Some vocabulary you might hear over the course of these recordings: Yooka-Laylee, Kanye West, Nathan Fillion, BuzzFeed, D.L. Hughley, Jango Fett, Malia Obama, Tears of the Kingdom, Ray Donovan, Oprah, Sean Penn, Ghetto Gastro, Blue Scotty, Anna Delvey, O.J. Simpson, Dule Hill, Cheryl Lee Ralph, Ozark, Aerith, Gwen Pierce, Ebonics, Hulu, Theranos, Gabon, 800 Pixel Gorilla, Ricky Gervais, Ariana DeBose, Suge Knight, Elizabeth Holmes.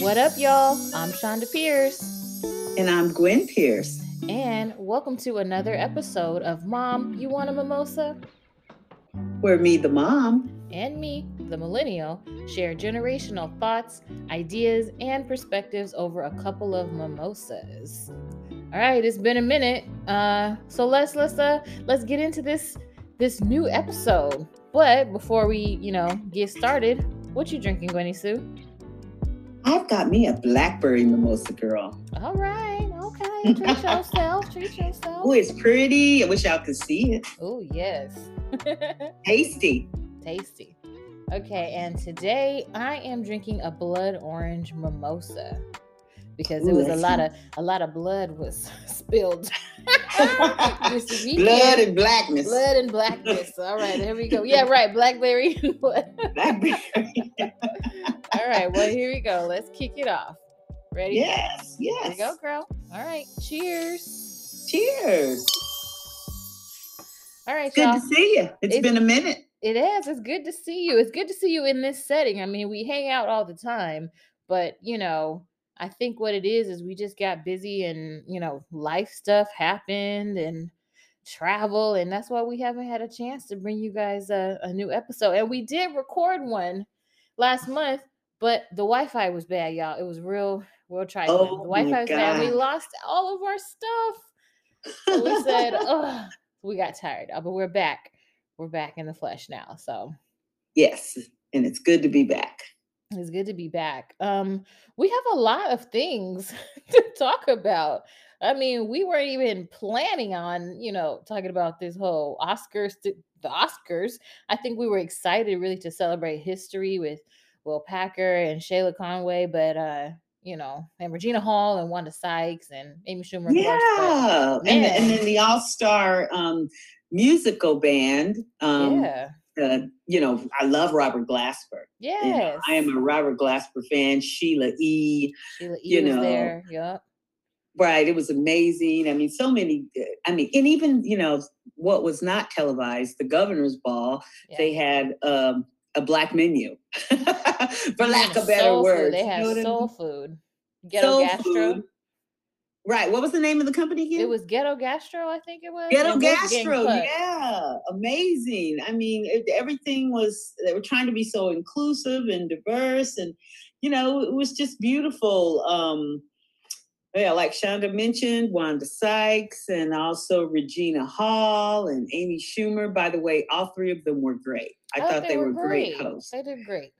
What up, y'all? I'm Shonda Pierce. And I'm Gwen Pierce. And welcome to another episode of Mom, You Want a Mimosa? Where me, the mom, and me, the millennial, share generational thoughts, ideas, and perspectives over a couple of mimosas. All right, it's been a minute. So let's get into this new episode. But before we, get started, what you drinking, Gwenny Sue? I've got me a blackberry mimosa, girl. All right. Okay. Treat yourself. Oh, it's pretty. I wish y'all could see it. Oh, yes. Tasty. Okay. And today I am drinking a blood orange mimosa because it was a lot of blood was spilled. Blood and blackness. All right. Here we go. Yeah, right. Blackberry and blood. All right, well, here we go. Let's kick it off. Ready? Yes. Here we go, girl. All right, cheers. All right, y'all. Good to see you. It's been a minute. It is. It's good to see you. It's good to see you in this setting. I mean, we hang out all the time, but, I think what it is we just got busy and, life stuff happened and travel, and that's why we haven't had a chance to bring you guys a new episode. And we did record one last month, but the Wi-Fi was bad, y'all. It was real tricky. Oh, the Wi-Fi was bad. We lost all of our stuff. So we said, we got tired. But we're back. We're back in the flesh now. So yes, and it's good to be back. We have a lot of things to talk about. I mean, we weren't even planning on, talking about this whole Oscars. I think we were excited really to celebrate history with Will Packer and Shayla Conway, but and Regina Hall and Wanda Sykes and Amy Schumer. Yeah, and then the all-star musical band. I love Robert Glasper. Yes, I am a Robert Glasper fan. Sheila E. Was there. Yep. Right, it was amazing. I mean, so many. I mean, and even what was not televised, the governor's ball. Yeah. They had a black menu, for lack of better words. They had soul food, Ghetto Gastro. Right. What was the name of the company again? It was Ghetto Gastro, I think it was. Ghetto Gastro, yeah. Amazing. I mean, everything was, they were trying to be so inclusive and diverse, and, it was just beautiful. Yeah, like Shonda mentioned, Wanda Sykes and also Regina Hall and Amy Schumer. By the way, all three of them were great. I thought they were great hosts. They did great.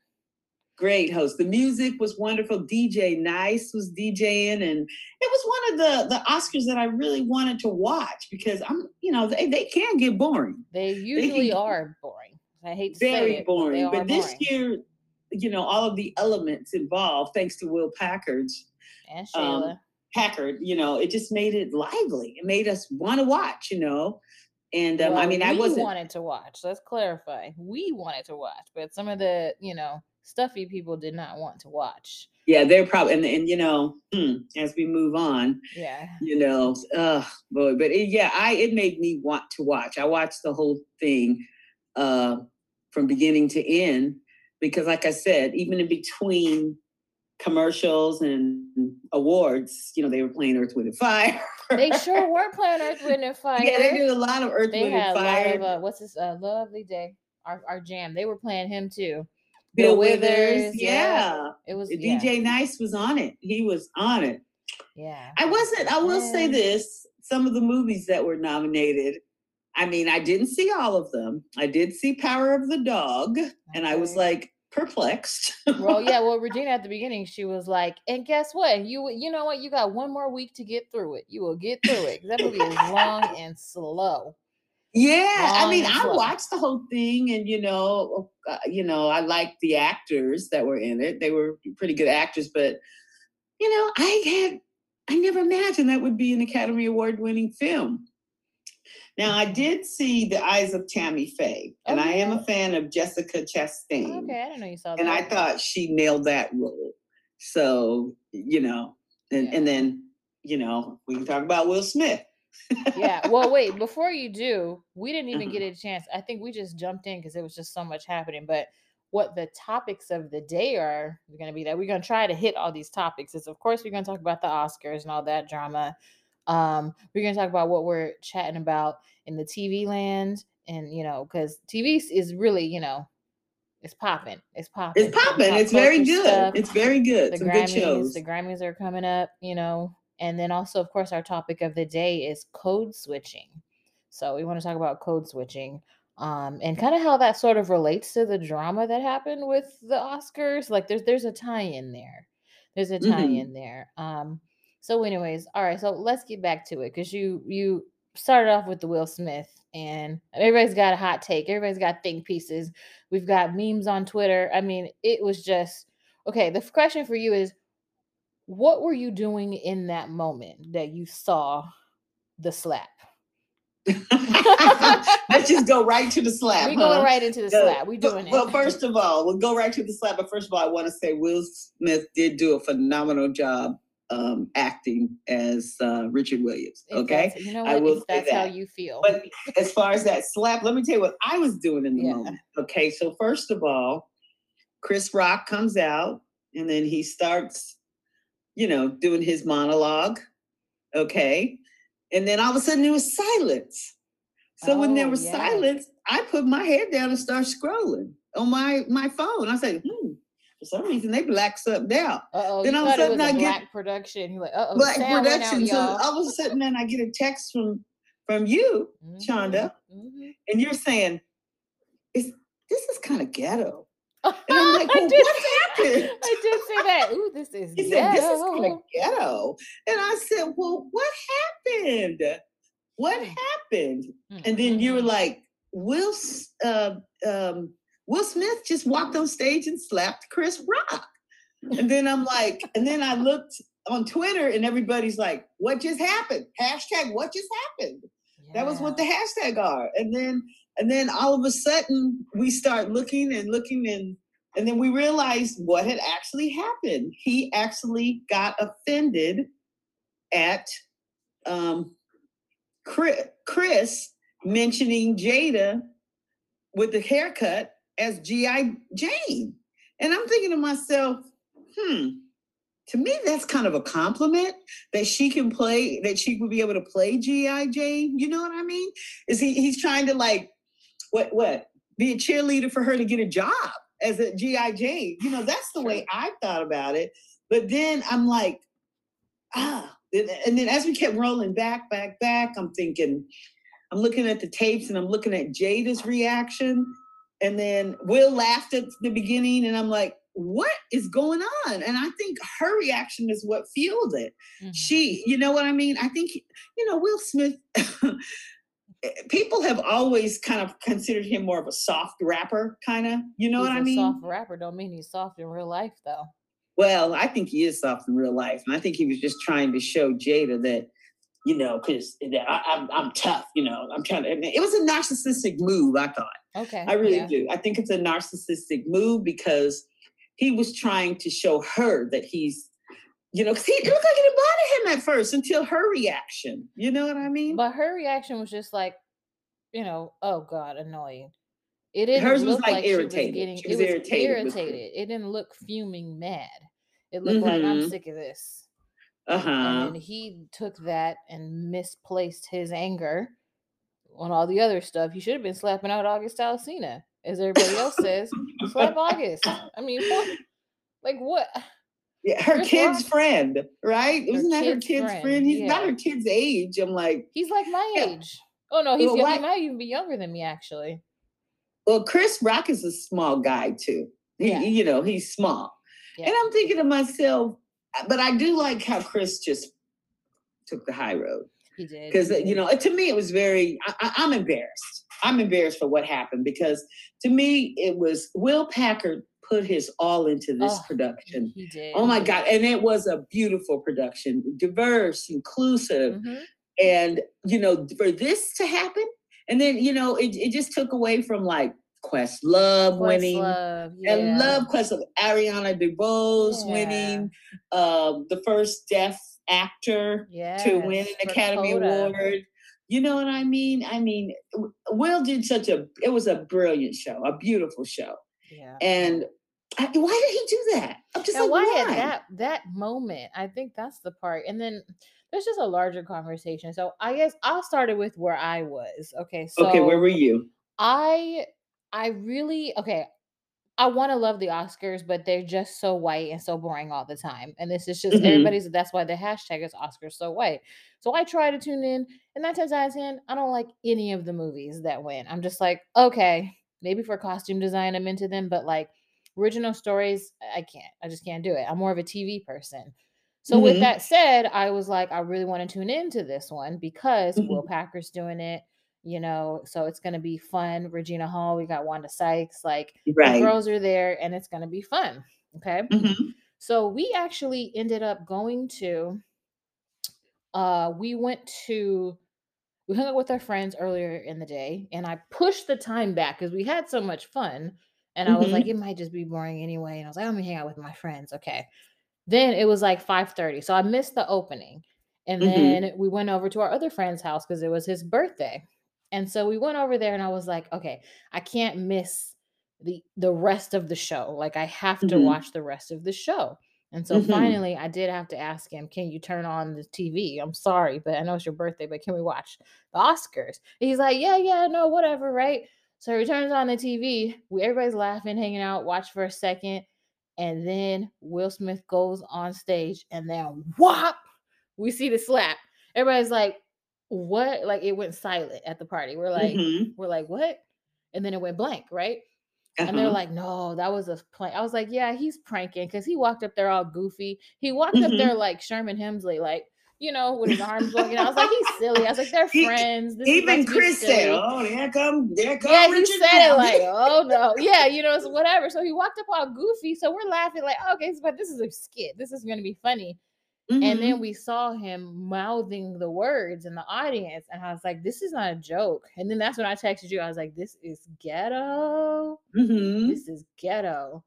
Great host. The music was wonderful. DJ Nice was DJing, and it was one of the Oscars that I really wanted to watch because I'm, they can get boring. They usually are boring. I hate to say it. Very boring. But this year, all of the elements involved, thanks to Will Packer and Shayla Packard, it just made it lively. It made us want to watch, And we wanted to watch. Let's clarify. We wanted to watch, but some of the, stuffy people did not want to watch. Yeah, they're probably, and as we move on, boy, but it made me want to watch. I watched the whole thing from beginning to end because, like I said, even in between commercials and awards, they were playing Earth, Wind, and Fire. They sure were playing Earth, Wind, and Fire. Yeah, they did a lot of Earth, Wind, and Fire. They had a lot of, what's this, Lovely Day, our jam. They were playing him too. Bill Withers. Yeah. It was DJ Nice was on it. He was on it. Yeah. I will say this, some of the movies that were nominated, I mean, I didn't see all of them. I did see Power of the Dog, and I was like, perplexed. Well, Regina at the beginning, she was like, and guess what? You know what? You got one more week to get through it. You will get through it. That movie is long and slow. Yeah. Long I watched the whole thing, and, I liked the actors that were in it. They were pretty good actors, but, I never imagined that would be an Academy Award winning film. Now, I did see The Eyes of Tammy Faye, and I am a fan of Jessica Chastain. Okay, I didn't know you saw that. And I thought she nailed that role. So, and then, we can talk about Will Smith. Yeah. Well, wait, before you do, we didn't even get a chance. I think we just jumped in because it was just so much happening. But what the topics of the day are going to be that we're going to try to hit all these topics is, of course, we're going to talk about the Oscars and all that drama. We're going to talk about what we're chatting about in the TV land. And, you know, because TV is really, you know, it's popping. It's popping. It's popping. It's very good. Stuff. It's very good. The Some Grammys, good shows. The Grammys are coming up, you know. And then also, of course, our topic of the day is code switching. So we want to talk about code switching, and kind of how that sort of relates to the drama that happened with the Oscars. Like there's a tie in there. There's a tie in there. So anyways, all right. So let's get back to it. Cause you started off with the Will Smith, and everybody's got a hot take. Everybody's got think pieces. We've got memes on Twitter. I mean, it was just, okay. The question for you is, what were you doing in that moment that you saw the slap? Let's just go right to the slap. We're going right into the slap. We're doing it. Well, first of all, we'll go right to the slap. But first of all, I want to say Will Smith did do a phenomenal job acting as Richard Williams. Okay? Exactly. You know what? I will that's how you feel. But as far as that slap, let me tell you what I was doing in the moment. Okay, so first of all, Chris Rock comes out, and then he starts... you know, doing his monologue, okay? And then all of a sudden there was silence. So when there was silence, I put my head down and started scrolling on my phone. I said, for some reason they blacks up now. Then all of a sudden I get black production. You're like, black production. So all of a sudden then I get a text from you, Shonda, and you're saying, this is kind of ghetto. And I'm like, well, what's happened? I did say that. Ooh, this is ghetto. He said, this is kind of ghetto. And I said, well, what happened? What happened? And then you were like, Will Smith just walked on stage and slapped Chris Rock. And then I'm like, and then I looked on Twitter and everybody's like, what just happened? Hashtag what just happened. Yeah. That was what the hashtag are. And then all of a sudden we start looking and then we realized what had actually happened. He actually got offended at Chris mentioning Jada with the haircut as G.I. Jane. And I'm thinking to myself, to me, that's kind of a compliment that she can play, that she would be able to play G.I. Jane. You know what I mean? Is he's trying to like, What? Be a cheerleader for her to get a job as a G.I. Jane. You know, that's the way I thought about it. But then I'm like, and then as we kept rolling back, I'm thinking, I'm looking at the tapes and I'm looking at Jada's reaction. And then Will laughed at the beginning and I'm like, what is going on? And I think her reaction is what fueled it. Mm-hmm. She, you know what I mean? I think, you know, Will Smith... people have always kind of considered him more of a soft rapper, kind of. You know what I mean? Soft rapper don't mean he's soft in real life, though. Well, I think he is soft in real life, and I think he was just trying to show Jada that, you know, because I'm tough. You know, I'm trying to. It was a narcissistic move, I thought. Okay, I really do. I think it's a narcissistic move because he was trying to show her that he's. You know, because it looked like it bothered him at first until her reaction. You know what I mean? But her reaction was just like, you know, oh God, annoying. It didn't Hers look was like irritated. She was irritated. It didn't look fuming mad. It looked like I'm sick of this. And then he took that and misplaced his anger on all the other stuff. He should have been slapping out August Alsina, as everybody else says. Slap August. I mean, like what? Yeah, her kid's friend, right? Wasn't that her kid's friend? He's not her kid's age. I'm like... He's like my age. Oh, no, he might even be younger than me, actually. Well, Chris Rock is a small guy, too. You know, he's small. Yeah. And I'm thinking to myself, but I do like how Chris just took the high road. He did. Because, you know, to me, it was very... I'm embarrassed. I'm embarrassed for what happened because, to me, it was Will Packer... put his all into this production. He did. Oh my God. And it was a beautiful production, diverse, inclusive. And, you know, for this to happen, and then, you know, it just took away from like Questlove winning. And Questlove, Ariana DeBose winning the first deaf actor to win an Academy Award. You know what I mean? I mean, Will did such a, it was a brilliant show, a beautiful show. Yeah. And why did he do that? I'm just like, why? That moment, I think that's the part. And then there's just a larger conversation. So I guess I'll start it with where I was. Okay. So okay. Where were you? I want to love the Oscars, but they're just so white and so boring all the time. And this is just everybody's, that's why the hashtag is Oscars so white. So I try to tune in, and 9 times out of 10, I don't like any of the movies that win. I'm just like, okay, maybe for costume design, I'm into them, but like original stories, I can't, I just can't do it. I'm more of a TV person. So with that said, I was like, I really want to tune into this one because Will Packer's doing it. You know, so it's going to be fun. Regina Hall, we got Wanda Sykes, like the girls are there and it's going to be fun. Okay. So we actually ended up going to, we hung out with our friends earlier in the day, and I pushed the time back because we had so much fun and I was like, it might just be boring anyway. And I was like, I'm going to hang out with my friends. Okay. Then it was like 5:30. So I missed the opening, and then we went over to our other friend's house because it was his birthday. And so we went over there and I was like, okay, I can't miss the rest of the show. Like I have to watch the rest of the show. And so finally I did have to ask him, can you turn on the TV? I'm sorry, but I know it's your birthday, but can we watch the Oscars? And he's like, yeah, no, whatever. Right. So he turns on the TV. Everybody's laughing, hanging out, watch for a second. And then Will Smith goes on stage and then whop, we see the slap. Everybody's like, what? Like it went silent at the party. We're like, what? And then it went blank, right? And they're like, no, that was a prank. I was like, yeah, he's pranking because he walked up there all goofy. He walked up there like Sherman Hemsley, like, you know, with his arms looking. I was like, he's silly. I was like, they're friends. Even Chris said, oh, there come yeah, Richard. He said it like, oh no, yeah, you know, it's whatever. So he walked up all goofy. So we're laughing like, okay, but this is a skit. This is gonna be funny. And then we saw him mouthing the words in the audience. And I was like, this is not a joke. And then that's when I texted you. I was like, this is ghetto. This is ghetto.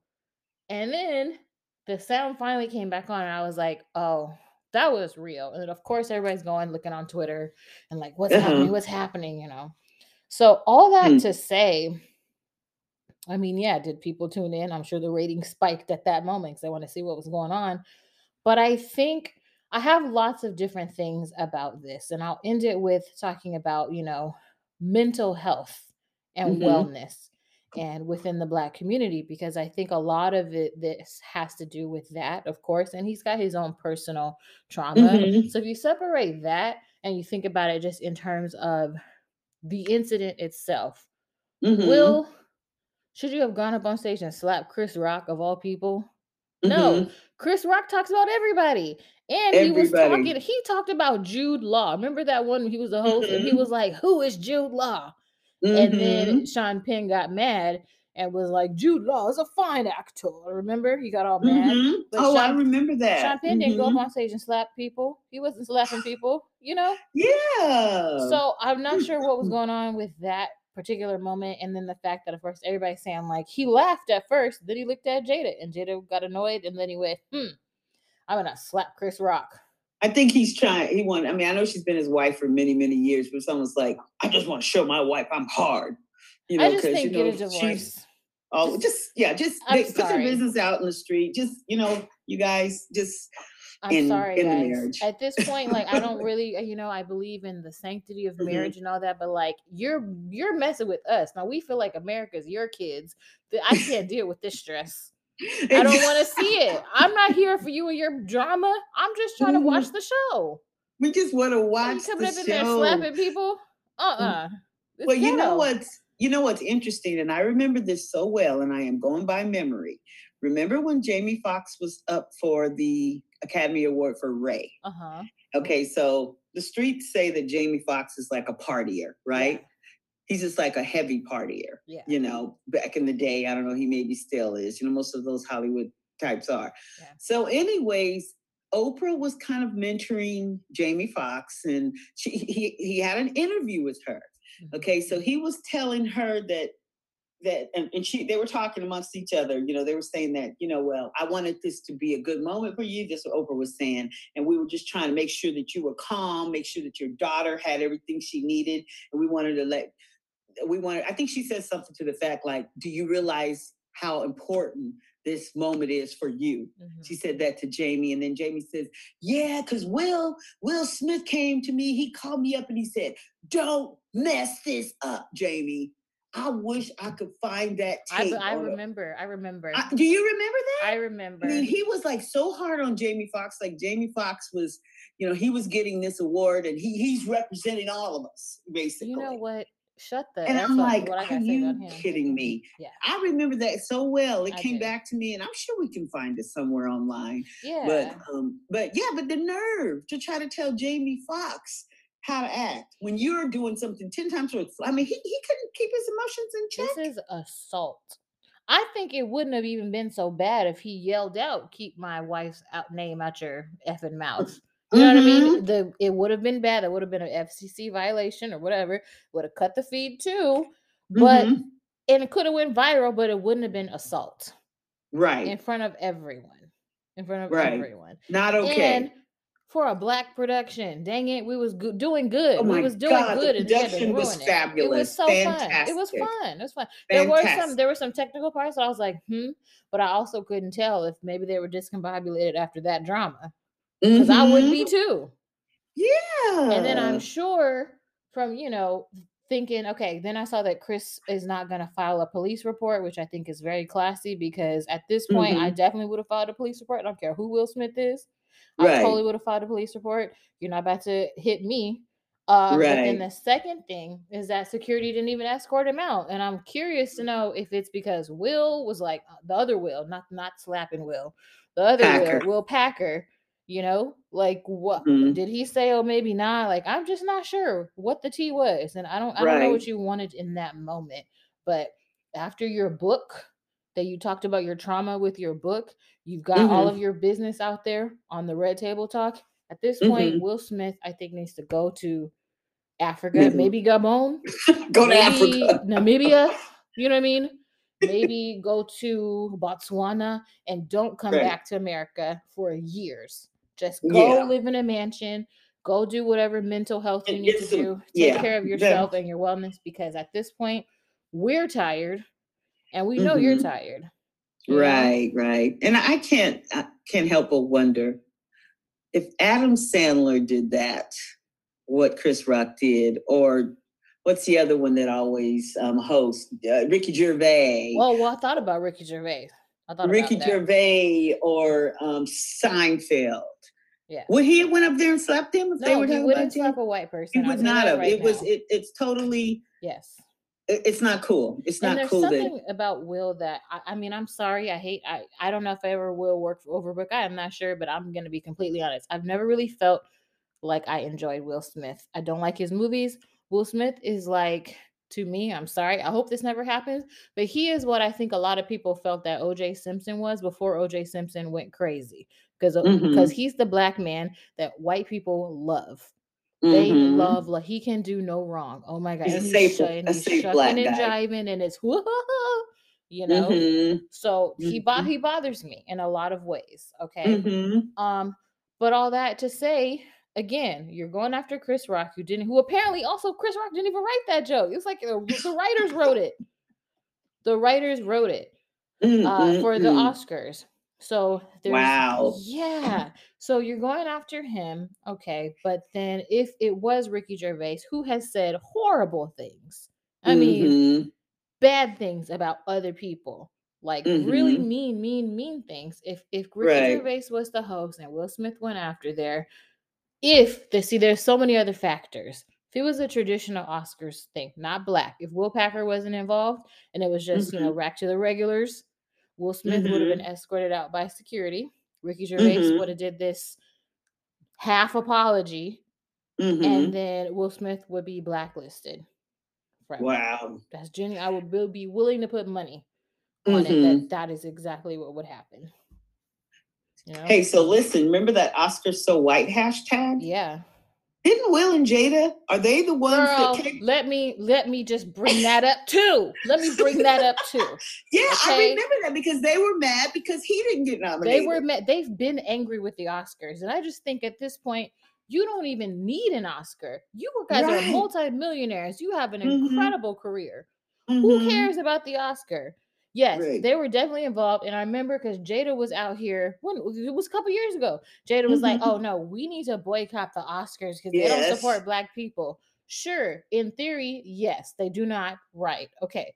And then the sound finally came back on. And I was like, oh, that was real. And then, of course, everybody's going, looking on Twitter and like, what's happening? What's happening? You know? So all that to say, I mean, yeah, did people tune in? I'm sure the ratings spiked at that moment because they want to see what was going on. But I think I have lots of different things about this, and I'll end it with talking about, you know, mental health and wellness and within the Black community, because I think a lot of this has to do with that, of course, and he's got his own personal trauma. So if you separate that and you think about it just in terms of the incident itself, Will, should you have gone up on stage and slapped Chris Rock of all people? No, Chris Rock talks about everybody. And he talked about Jude Law. Remember that one? He was the host and he was like, who is Jude Law? And then Sean Penn got mad and was like, Jude Law is a fine actor. Remember? He got all mad. Oh, I remember that. Sean Penn didn't go up on stage and slap people. He wasn't slapping people, you know? Yeah. So I'm not sure what was going on with that particular moment, and then the fact that, of course, everybody's saying like he laughed at first, then he looked at Jada, and Jada got annoyed, and then he went, I'm gonna slap Chris Rock. I think he's trying. I mean, I know she's been his wife for many, many years, but someone's like, I just want to show my wife I'm hard. You know, I just think get a divorce. Oh, just put your business out in the street. Just you guys just. I'm sorry, guys. The marriage. At this point, like, I don't really, I believe in the sanctity of marriage and all that, but like, you're messing with us now. We feel like America's your kids. I can't deal with this stress. I don't want to see it. I'm not here for you and your drama. I'm just trying to watch the show. We just want to watch the show. You coming up in there slapping people? Well, ghetto. You know what's interesting, and I remember this so well, and I am going by memory. Remember when Jamie Foxx was up for the Academy Award for Ray? Okay, so the streets say that Jamie Foxx is like a partier, right? Yeah. He's just like a heavy partier. Yeah. You know, back in the day, I don't know, he maybe still is. You know, most of those Hollywood types are. Yeah. So anyways, Oprah was kind of mentoring Jamie Foxx, and he had an interview with her. Okay, so he was telling her that that, and they were talking amongst each other, you know, they were saying that, you know, well, I wanted this to be a good moment for you. That's what Oprah was saying. And we were just trying to make sure that you were calm, make sure that your daughter had everything she needed. And we wanted to I think she said something to the fact, like, do you realize how important this moment is for you? Mm-hmm. She said that to Jamie. And then Jamie says, yeah, because Will Smith came to me. He called me up and he said, don't mess this up, Jamie. I wish I could find that tape. I remember. Do you remember that? I remember. I mean, he was like so hard on Jamie Foxx. Like Jamie Foxx was, you know, he was getting this award and he's representing all of us, basically. You know what? Shut that. And I'm like, are you kidding me? Yeah. I remember that so well. It came back to me, and I'm sure we can find it somewhere online. Yeah. But the nerve to try to tell Jamie Foxx how to act when you're doing something 10 times worse. I mean, he couldn't keep his emotions in check. This is assault. I think it wouldn't have even been so bad if he yelled out, "Keep my wife's name out your effing mouth." You know what I mean? It would have been bad. It would have been an FCC violation or whatever. Would have cut the feed too. But and it could have went viral, but it wouldn't have been assault. Right. In front of everyone. In front of everyone. Not okay. And for a black production, dang it, we was doing good. Oh we was doing God, good. The production was fabulous. It was so fantastic. It was fun. There were some technical parts that I was like, but I also couldn't tell if maybe they were discombobulated after that drama. Because I would be too. Yeah. And then I'm sure from, you know, thinking, okay, then I saw that Chris is not going to file a police report, which I think is very classy because at this point, I definitely would have filed a police report. I don't care who Will Smith is. Right. I totally would have filed a police report. You're not about to hit me. Right. And then the second thing is that security didn't even escort him out. And I'm curious to know if it's because Will was like the other Will, not slapping Will. The other Packer. Will Packer. You know, like what did he say? Oh, maybe not. Like, I'm just not sure what the tea was. And I don't know what you wanted in that moment. But after your book that you talked about your trauma with your book, you've got all of your business out there on the Red Table Talk. At this point, Will Smith, I think, needs to go to Africa, maybe Gabon, Africa, Namibia. You know what I mean? Maybe go to Botswana and don't come back to America for years. Just go live in a mansion, go do whatever mental health you need to do, take care of yourself and your wellness, because at this point, we're tired, and we know you're tired. Right. And I can't help but wonder, if Adam Sandler did that, what Chris Rock did, or what's the other one that always hosts? Ricky Gervais. Well, I thought about Ricky Gervais. Gervais or Seinfeld. Yeah. Would he have went up there and slapped him if they were talking about him? No, he wouldn't slap a white person. He would not have. It's totally... Yes. It's not cool. It's not cool. There's something about Will that... I mean, I'm sorry. I don't know if I ever will work for Overbook. I am not sure, but I'm going to be completely honest. I've never really felt like I enjoyed Will Smith. I don't like his movies. Will Smith is like... To me, I'm sorry. I hope this never happens. But he is what I think a lot of people felt that O.J. Simpson was before O.J. Simpson went crazy. Because he's the black man that white people love. They love. He can do no wrong. Oh, my God. He's a safe black guy. And jiving, and it's, you know. So he bothers me in a lot of ways, okay? But all that to say... Again, you're going after Chris Rock, who apparently also Chris Rock didn't even write that joke. It's like the writers wrote it. The writers wrote it for the Oscars. So there's, yeah. So you're going after him, okay? But then if it was Ricky Gervais, who has said horrible things, I mean, bad things about other people, like really mean things. If Ricky Gervais was the host and Will Smith went after there. There's so many other factors. If it was a traditional Oscars thing, not black, if Will Packer wasn't involved and it was just, you know, rack to the regulars, Will Smith would have been escorted out by security. Ricky Gervais would have did this half apology and then Will Smith would be blacklisted. Right. Wow. That's genuine. I would be willing to put money on it that is exactly what would happen. You know? Hey, so listen, remember that Oscars So White hashtag? Yeah. Didn't Will and Jada, are they the ones that came? Let me just bring that up too. Yeah, okay? I remember that because they were mad because he didn't get nominated. They were mad. They've been angry with the Oscars. And I just think at this point, you don't even need an Oscar. You guys are multi-millionaires. You have an incredible career. Who cares about the Oscar? Yes, they were definitely involved. And I remember because Jada was out here, it was a couple years ago. Jada was like, oh no, we need to boycott the Oscars because they don't support Black people. Sure, in theory, yes, they do not. Right. Okay.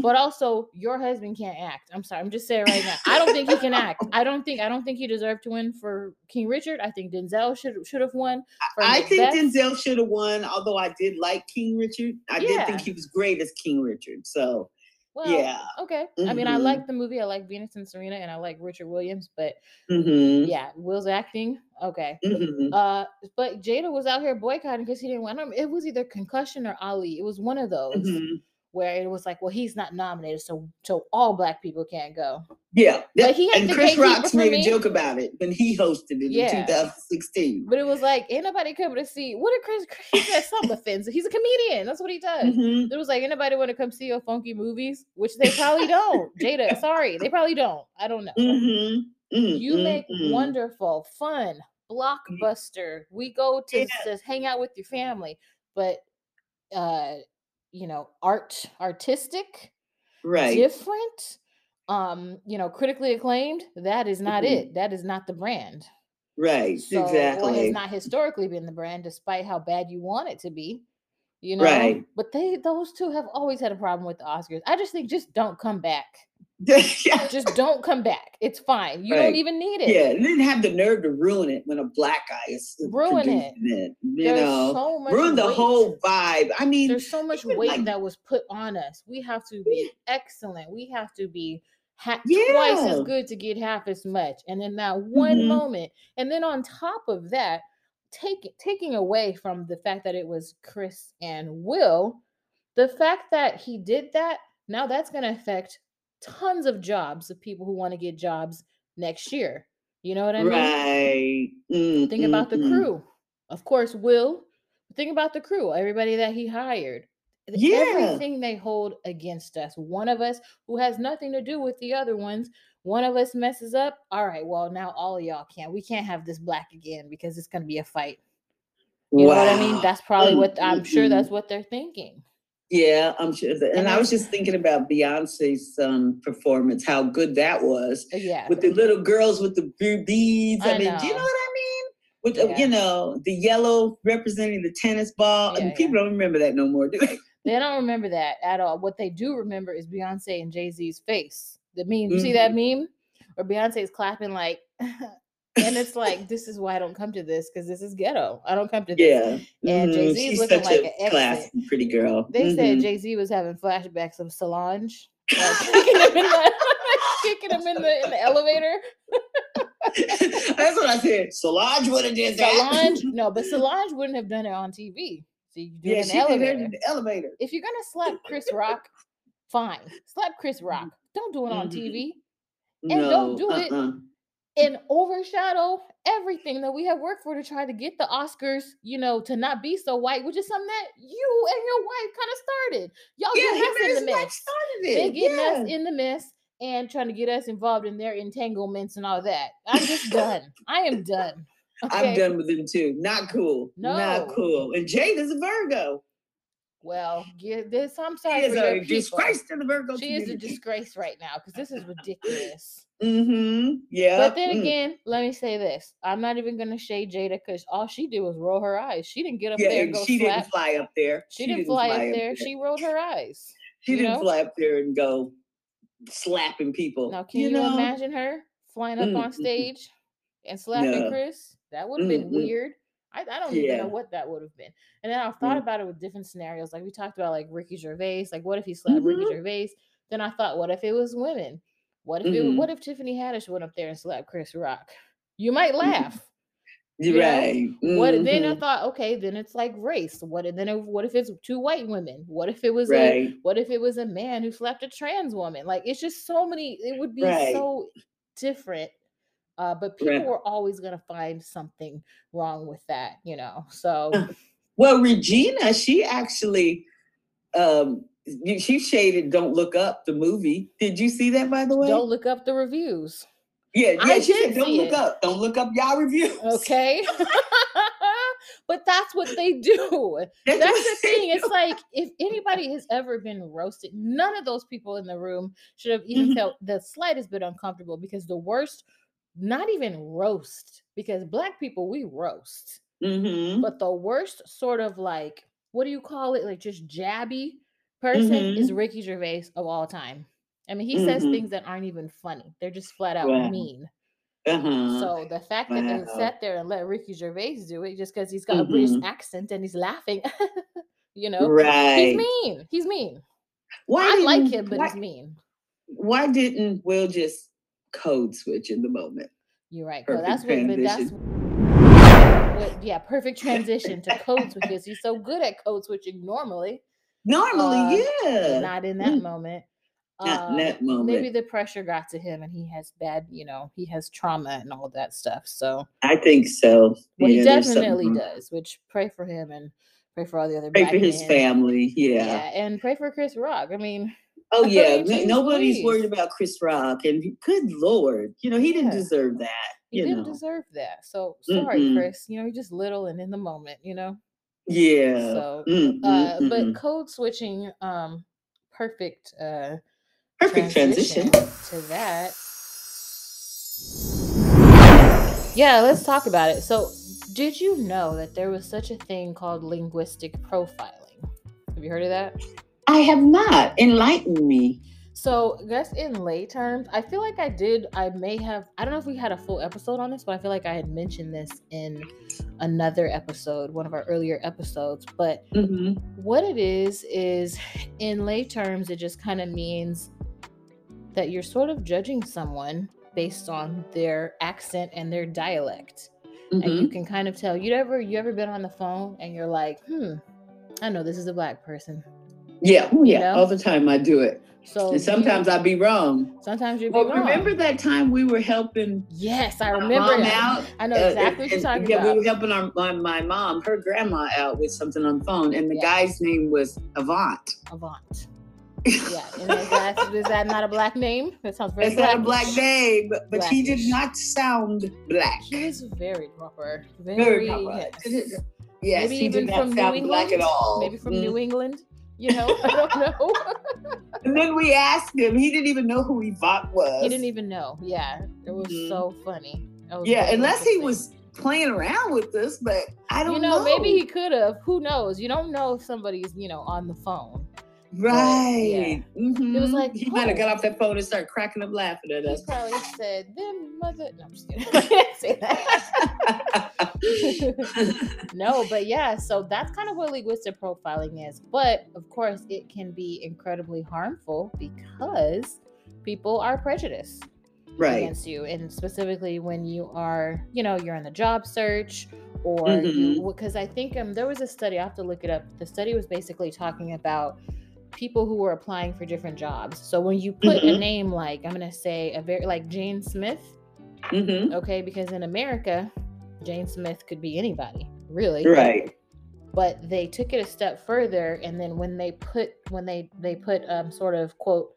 But also, your husband can't act. I'm sorry. I'm just saying right now. I don't think he can act. I don't think he deserved to win for King Richard. I think Denzel should have won. I think Denzel should have won, although I did like King Richard. I did think he was great as King Richard. So well, yeah. Okay. I mean, I like the movie. I like Venus and Serena, and I like Richard Williams, but yeah, Will's acting. Okay. But Jada was out here boycotting because he didn't win. It was either Concussion or Ali. It was one of those where it was like, well, he's not nominated, so all Black people can't go. Yeah. Like he had, and Chris Rock made a joke about it when he hosted it in 2016. But it was like, ain't nobody coming to see. What did Chris? He said some offensive. He's a comedian. That's what he does. It was like, anybody want to come see your funky movies? Which they probably don't. Jada, sorry. They probably don't. I don't know. You make wonderful, fun, blockbuster. We go to just hang out with your family. But, you know, artistic, different, you know, critically acclaimed, that is not it. That is not the brand. Right. So, exactly. Well, it's not historically been the brand, despite how bad you want it to be, you know, but those two have always had a problem with the Oscars. I just think, just don't come back. Just don't come back. It's fine. You don't even need it. Yeah, and didn't have the nerve to ruin it when a Black guy is producing it. You know, so much ruin the whole vibe. I mean, there's so much weight that was put on us. We have to be excellent. We have to be twice as good to get half as much. And then that one moment, and then on top of that, taking away from the fact that it was Chris and Will, the fact that he did that, now that's going to affect tons of jobs of people who want to get jobs next year. You know what I mean? Right. Think about the crew. Of course, Will. Think about the crew, everybody that he hired. Yeah. Everything they hold against us. One of us who has nothing to do with the other ones, one of us messes up. All right, well, now all of y'all can't. We can't have this Black again because it's going to be a fight. You know what I mean? That's probably what, I'm sure that's what they're thinking. Yeah, I'm sure. And I was just thinking about Beyonce's performance, how good that was. Yeah. With the little girls with the beads. I mean, do you know what I mean? With the, you know, the yellow representing the tennis ball. Yeah, I mean, people don't remember that no more, do they? They don't remember that at all. What they do remember is Beyonce and Jay-Z's face. The meme, you see that meme? Or Beyonce's clapping like, and it's like, this is why I don't come to this, because this is ghetto. I don't come to this. Yeah. And Jay-Z is looking like an class pretty girl. They said Jay-Z was having flashbacks of Solange, like, kicking him in the elevator. That's what I said. Solange would have did that. But Solange wouldn't have done it on TV. So you do it in the elevator. If you're gonna slap Chris Rock, fine, slap Chris Rock. Don't do it on TV, and don't do it. And overshadow everything that we have worked for to try to get the Oscars, you know, to not be so white, which is something that you and your wife kind of started. Y'all get us in the mess. They get us in the mess and trying to get us involved in their entanglements and all that. I'm just done. I am done. Okay? I'm done with them too. Not cool. No. Not cool. And Jane is a Virgo. Well, give this. I'm sorry. She is a disgrace to the Virgo community. She is a disgrace right now because this is ridiculous. Yeah. But then again, let me say this: I'm not even gonna shade Jada because all she did was roll her eyes. She didn't get up there. And go she slap. Didn't fly up there. She didn't fly up there. She rolled her eyes. She didn't fly up there and go slapping people. Now, can you imagine her flying up on stage and slapping Chris? That would have been weird. I don't even know what that would have been. And then I've thought about it with different scenarios. Like we talked about like Ricky Gervais. Like what if he slapped Ricky Gervais? Then I thought, what if it was women? What if what if Tiffany Haddish went up there and slapped Chris Rock? You might laugh. Right. What then I thought, okay, then it's like race. What if it's two white women? What if it was what if it was a man who slapped a trans woman? Like it's just so many, it would be so different. But people were always going to find something wrong with that, you know, so. Well, Regina, she actually, she shaded Don't Look Up, the movie. Did you see that, by the way? Don't Look Up the reviews. Yeah, she said, don't look up. Don't look up y'all reviews. Okay. But that's what they do. That's the thing. It's like, if anybody has ever been roasted, none of those people in the room should have even felt the slightest bit uncomfortable, because the worst, not even roast, because Black people, we roast. But the worst sort of like, what do you call it? Like just jabby person is Ricky Gervais of all time. I mean, he says things that aren't even funny. They're just flat out mean. So the fact that they sat there and let Ricky Gervais do it just because he's got a British accent and he's laughing, you know, he's mean. He's mean. I like him, but he's mean. Why didn't Will just code switch in the moment? You're right. Well, that's what, but that's what, perfect transition to code switches. He's so good at code switching normally. Not in that moment. Maybe the pressure got to him and he has bad, you know, he has trauma and all that stuff. So I think so. Well, yeah, he definitely does, which pray for him and pray for all the other people. Pray for his family. Yeah. And pray for Chris Rock. I mean, nobody's worried about Chris Rock, and good Lord, you know, he didn't deserve that. He didn't deserve that. So sorry, Chris, you know, you're just little and in the moment, you know? Yeah. So, but code switching, perfect transition to that. Yeah, let's talk about it. So, did you know that there was such a thing called linguistic profiling? Have you heard of that? I have not. Enlighten me. So, I guess in lay terms, I feel like I did. I may have. I don't know if we had a full episode on this, but I feel like I had mentioned this in another episode, one of our earlier episodes. But what it is in lay terms, it just kind of means that you're sort of judging someone based on their accent and their dialect. And you can kind of tell. You ever been on the phone and you're like, I know this is a Black person. Yeah, you know? All the time I do it. So and sometimes I'd be wrong. Sometimes you'd be wrong. Remember that time we were helping? Yes, I remember. I know exactly what you're talking about. Yeah, we were helping my mom, her grandma, out with something on the phone, and the guy's name was Avant. Avant. Yeah, and is that not a Black name? That sounds very. It's not a Black name, but Black-ish. He did not sound Black. He is very proper. Very proper. Yes, maybe he did not sound Black at all. Maybe from New England. You know, I don't know. And then we asked him. He didn't even know who Yvonne was. He didn't even know. Yeah. It was so funny. Really unless he was playing around with this, but I don't know. You know, maybe he could have. Who knows? You don't know if somebody's, you know, on the phone. Right. But, yeah. It was like, he might have got off that phone and started cracking up laughing at us. He probably said, them mother. No, I'm just kidding. I didn't say that. No, but yeah, so that's kind of what linguistic profiling is. But of course, it can be incredibly harmful because people are prejudiced against you. And specifically when you are, you know, you're on the job search. Or because I think there was a study, I have to look it up. The study was basically talking about people who were applying for different jobs. So when you put a name like, I'm going to say a very like Jane Smith, okay, because in America, Jane Smith could be anybody, really. Right. But they took it a step further, and then when they put sort of quote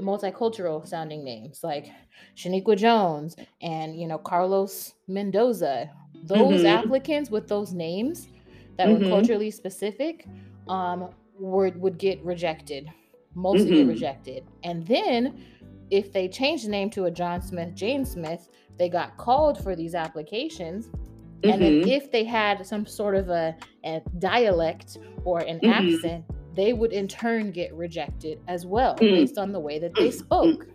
multicultural sounding names like Shaniqua Jones and, you know, Carlos Mendoza, those applicants with those names that were culturally specific would get rejected, mostly get rejected. And then if they changed the name to a John Smith, Jane Smith, they got called for these applications. And then if they had some sort of a dialect or an accent, they would in turn get rejected as well based on the way that they spoke.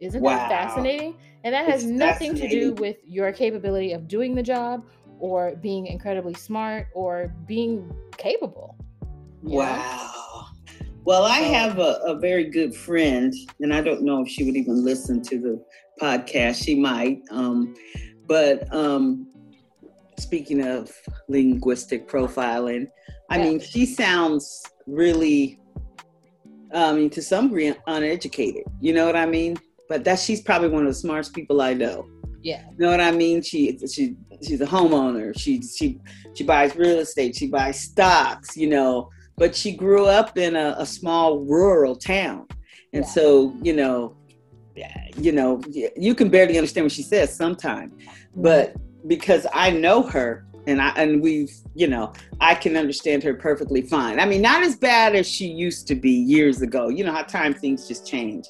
Isn't that fascinating? And that has nothing to do with your capability of doing the job or being incredibly smart or being capable. Wow. Well, I have a very good friend, and I don't know if she would even listen to the podcast. She might. But speaking of linguistic profiling, I mean, she sounds really, to some degree, uneducated. You know what I mean? but that she's probably one of the smartest people I know. Yeah. You know what I mean? She's a homeowner. She buys real estate. She buys stocks, you know, but she grew up in a small rural town. And so, you know, you can barely understand what she says sometimes, but because I know her and we've, you know, I can understand her perfectly fine. I mean, not as bad as she used to be years ago. You know how time things just change,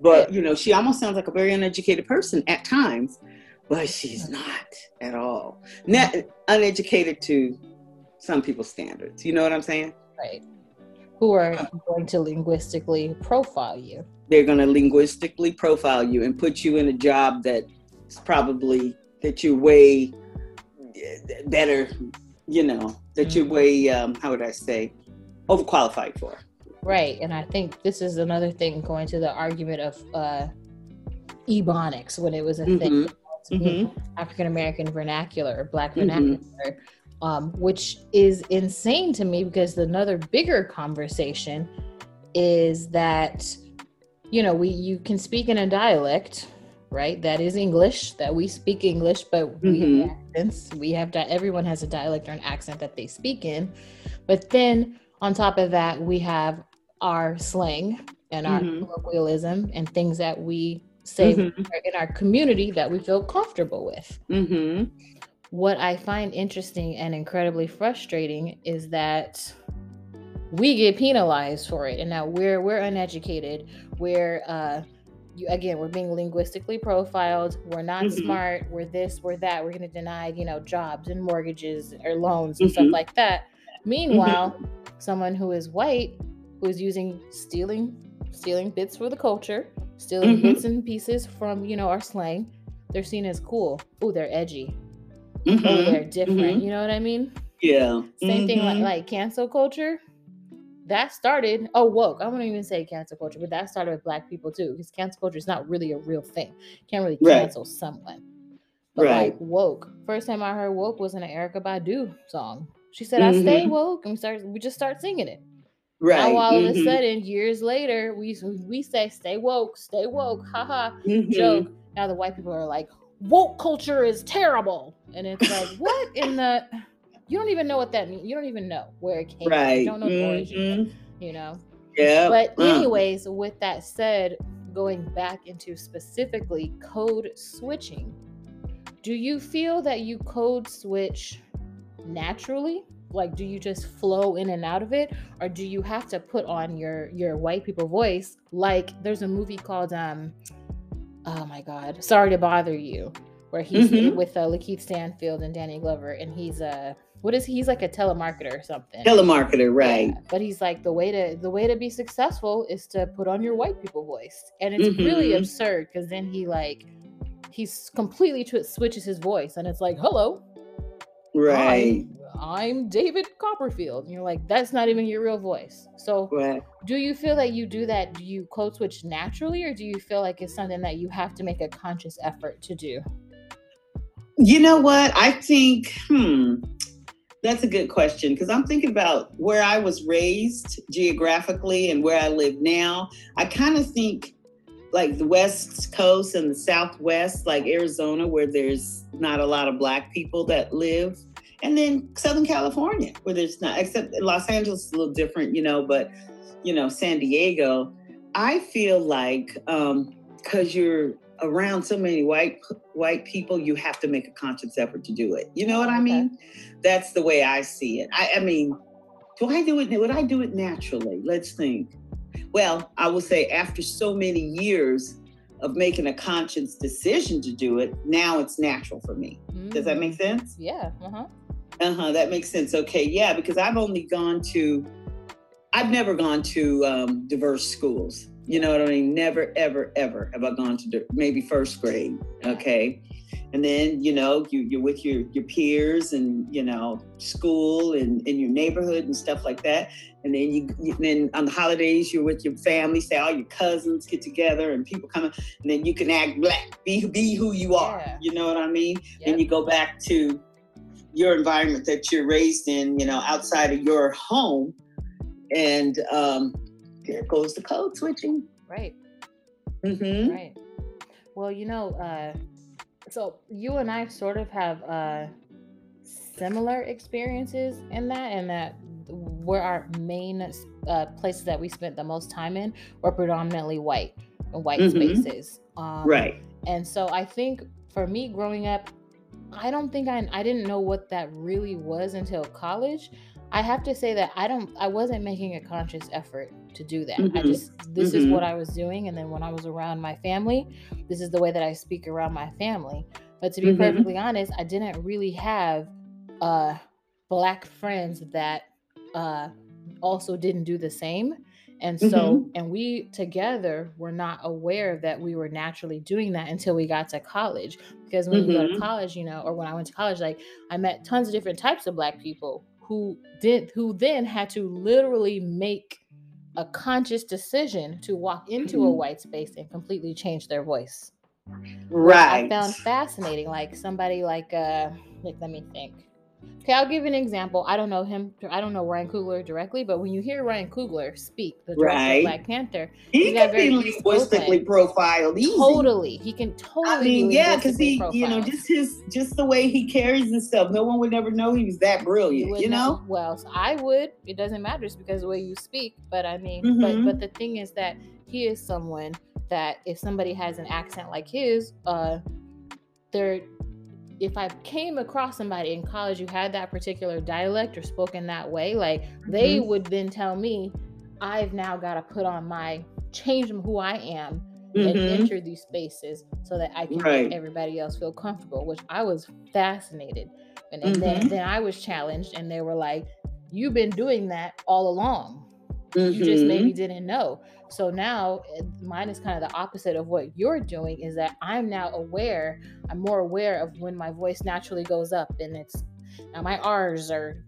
but you know, she almost sounds like a very uneducated person at times. But she's not at all. Not uneducated to some people's standards. You know what I'm saying? Right. Who are going to linguistically profile you. They're going to linguistically profile you and put you in a job that's probably that you're way better, you know, that you're way, how would I say, overqualified for. Right. And I think this is another thing going to the argument of ebonics when it was a thing. Mm-hmm. African-American vernacular or Black vernacular, which is insane to me because another bigger conversation is that, you know, you can speak in a dialect, right? That is English, that we speak English, but we have accents. We have everyone has a dialect or an accent that they speak in. But then on top of that, we have our slang and our colloquialism and things that we say in our community that we feel comfortable with. What I find interesting and incredibly frustrating is that we get penalized for it, and now we're uneducated. We're being linguistically profiled. We're not smart. We're this. We're that. We're gonna deny jobs and mortgages or loans and stuff like that. Meanwhile, someone who is white who is stealing bits for the culture. Stealing bits and pieces from, our slang, they're seen as cool. Ooh, they're edgy. Oh, they're different. You know what I mean? Yeah. Same thing like cancel culture. That started, woke. I won't even say cancel culture, but that started with Black people too. Because cancel culture is not really a real thing. You can't really cancel someone. But like woke. First time I heard woke was in an Erykah Badu song. She said, I stay woke. And we just start singing it. Right. Now all of a sudden, years later, we say, stay woke, haha, joke. Now the white people are like, woke culture is terrible. And it's like, what in the, you don't even know what that means. You don't even know where it came from. You don't know the origin, Yeah. But anyways, with that said, going back into specifically code switching, do you feel that you code switch naturally? Like, do you just flow in and out of it? Or do you have to put on your white people voice? Like, there's a movie called, oh my God, Sorry to Bother You, where he's with Lakeith Stanfield and Danny Glover. And he's he's like a telemarketer or something. Telemarketer, right. Yeah. But he's like, the way to be successful is to put on your white people voice. And it's really absurd because then he completely switches his voice. And it's like, hello. Right. I'm David Copperfield. And you're like, that's not even your real voice. So do you feel that you do that? Do you code switch naturally, or do you feel like it's something that you have to make a conscious effort to do? You know what? I think, that's a good question, because I'm thinking about where I was raised geographically and where I live now. I kind of think like the West Coast and the Southwest, like Arizona, where there's not a lot of Black people that live. And then Southern California, where there's not, except Los Angeles is a little different, but, San Diego, I feel like, cause you're around so many white people, you have to make a conscious effort to do it. You know what I mean? That's the way I see it. I mean, would I do it naturally? Let's think. Well, I will say after so many years of making a conscious decision to do it, now it's natural for me. Does that make sense? Yeah. That makes sense. Okay. Yeah. Because I've never gone to diverse schools. You know what I mean? Never, ever, ever have I gone to maybe first grade. Okay. And then, you're with your peers and, school and in your neighborhood and stuff like that. And then then on the holidays, you're with your family, say all your cousins get together and people come in, and then you can act Black, be who you are. Yeah. You know what I mean? Yep. Then you go back to your environment that you're raised in, outside of your home. And there goes the code switching. Right. Right. Well, you know, so you and I sort of have similar experiences in that, and that where our main places that we spent the most time in were predominantly white and white spaces. Right. And so I think for me growing up, I don't think I didn't know what that really was until college. I have to say that I wasn't making a conscious effort to do that. I just, this is what I was doing. And then when I was around my family, this is the way that I speak around my family. But to be perfectly honest, I didn't really have Black friends that also didn't do the same. And so, and we together were not aware that we were naturally doing that until we got to college. Because when you go to college, you know, or when I went to college, like I met tons of different types of Black people who then had to literally make a conscious decision to walk into a white space and completely change their voice. Right. I found fascinating, like somebody like let me think. Okay, I'll give an example. I don't know him. I don't know Ryan Coogler directly, but when you hear Ryan Coogler speak, the director of Black Panther, he can be linguistically profiled. Easy. Totally, he can totally. I mean, yeah, because he, you know, just the way he carries himself, no one would ever know he was that brilliant. You know. Well, so I would. It doesn't matter. It's because of the way you speak. But I mean, but the thing is that he is someone that if somebody has an accent like his, they're. If I came across somebody in college who had that particular dialect or spoken that way, like they would then tell me, I've now got to put on my change from who I am and enter these spaces so that I can make everybody else feel comfortable, which I was fascinated. And then I was challenged and they were like, you've been doing that all along. You just maybe didn't know. So now mine is kind of the opposite of what you're doing, is that I'm now aware, I'm more aware of when my voice naturally goes up and it's, now my R's are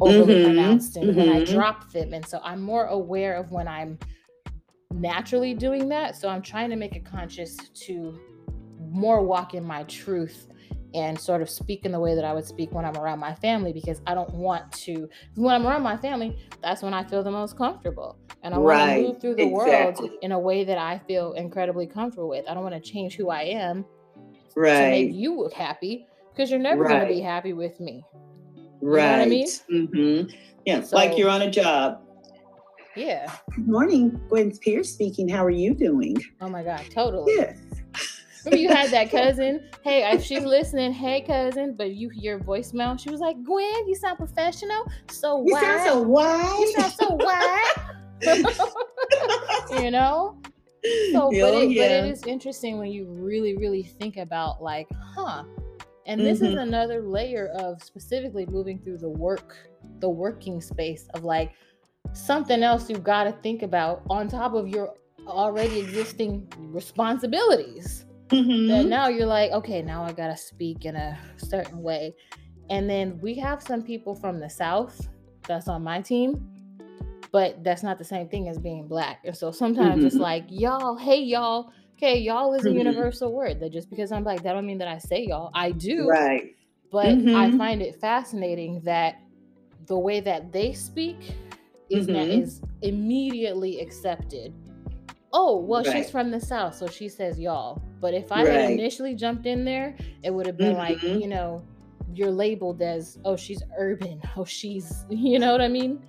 overly pronounced and when I drop them. And so I'm more aware of when I'm naturally doing that. So I'm trying to make it conscious to more walk in my truth and sort of speak in the way that I would speak when I'm around my family, because I don't want to, when I'm around my family, that's when I feel the most comfortable. And I want to move through the world in a way that I feel incredibly comfortable with. I don't want to change who I am to make you happy, because you're never going to be happy with me. You know what I mean? Yeah, so, like you're on a job. Yeah. Good morning, Gwen Pierce speaking. How are you doing? Oh my God, totally. Yes. Remember you had that cousin? Hey, she's listening. Hey, cousin. But your voicemail, she was like, Gwen, you sound professional. So wide. You sound so wide. You sound so wide. You know? So, but it is interesting when you really, really think about like, huh. And this is another layer of specifically moving through the working space of like something else you've got to think about on top of your already existing responsibilities. Then now you're like, okay, now I gotta speak in a certain way. And then we have some people from the South that's on my team, but that's not the same thing as being Black. And so sometimes it's like, y'all, hey y'all, okay, y'all is a universal word. That just because I'm Black, that don't mean that I say y'all. I do. Right. But I find it fascinating that the way that they speak is that is immediately accepted. Oh, well, she's from the South, so she says y'all. But if I had initially jumped in there, it would have been like, you know, you're labeled as, oh, she's urban. Oh, she's, you know what I mean?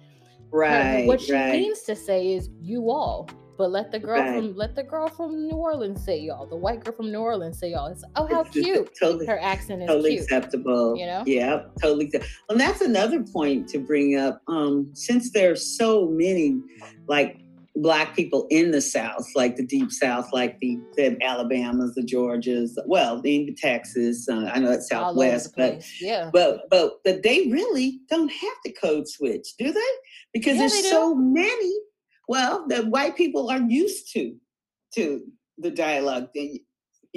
Right. What she means to say is you all. But let the girl from New Orleans say y'all. The white girl from New Orleans say y'all. It's, oh, how cute. Totally, her accent is totally cute. Totally acceptable. You know? Yeah, totally acceptable. And that's another point to bring up. Since there are so many, like, Black people in the South, like the Deep South, like the Alabamas, the Georgias, well, the Texas. I know that's Southwest, but yeah, but they really don't have to code switch, do they? Because there's so many. Well, the white people are used to the dialogue. You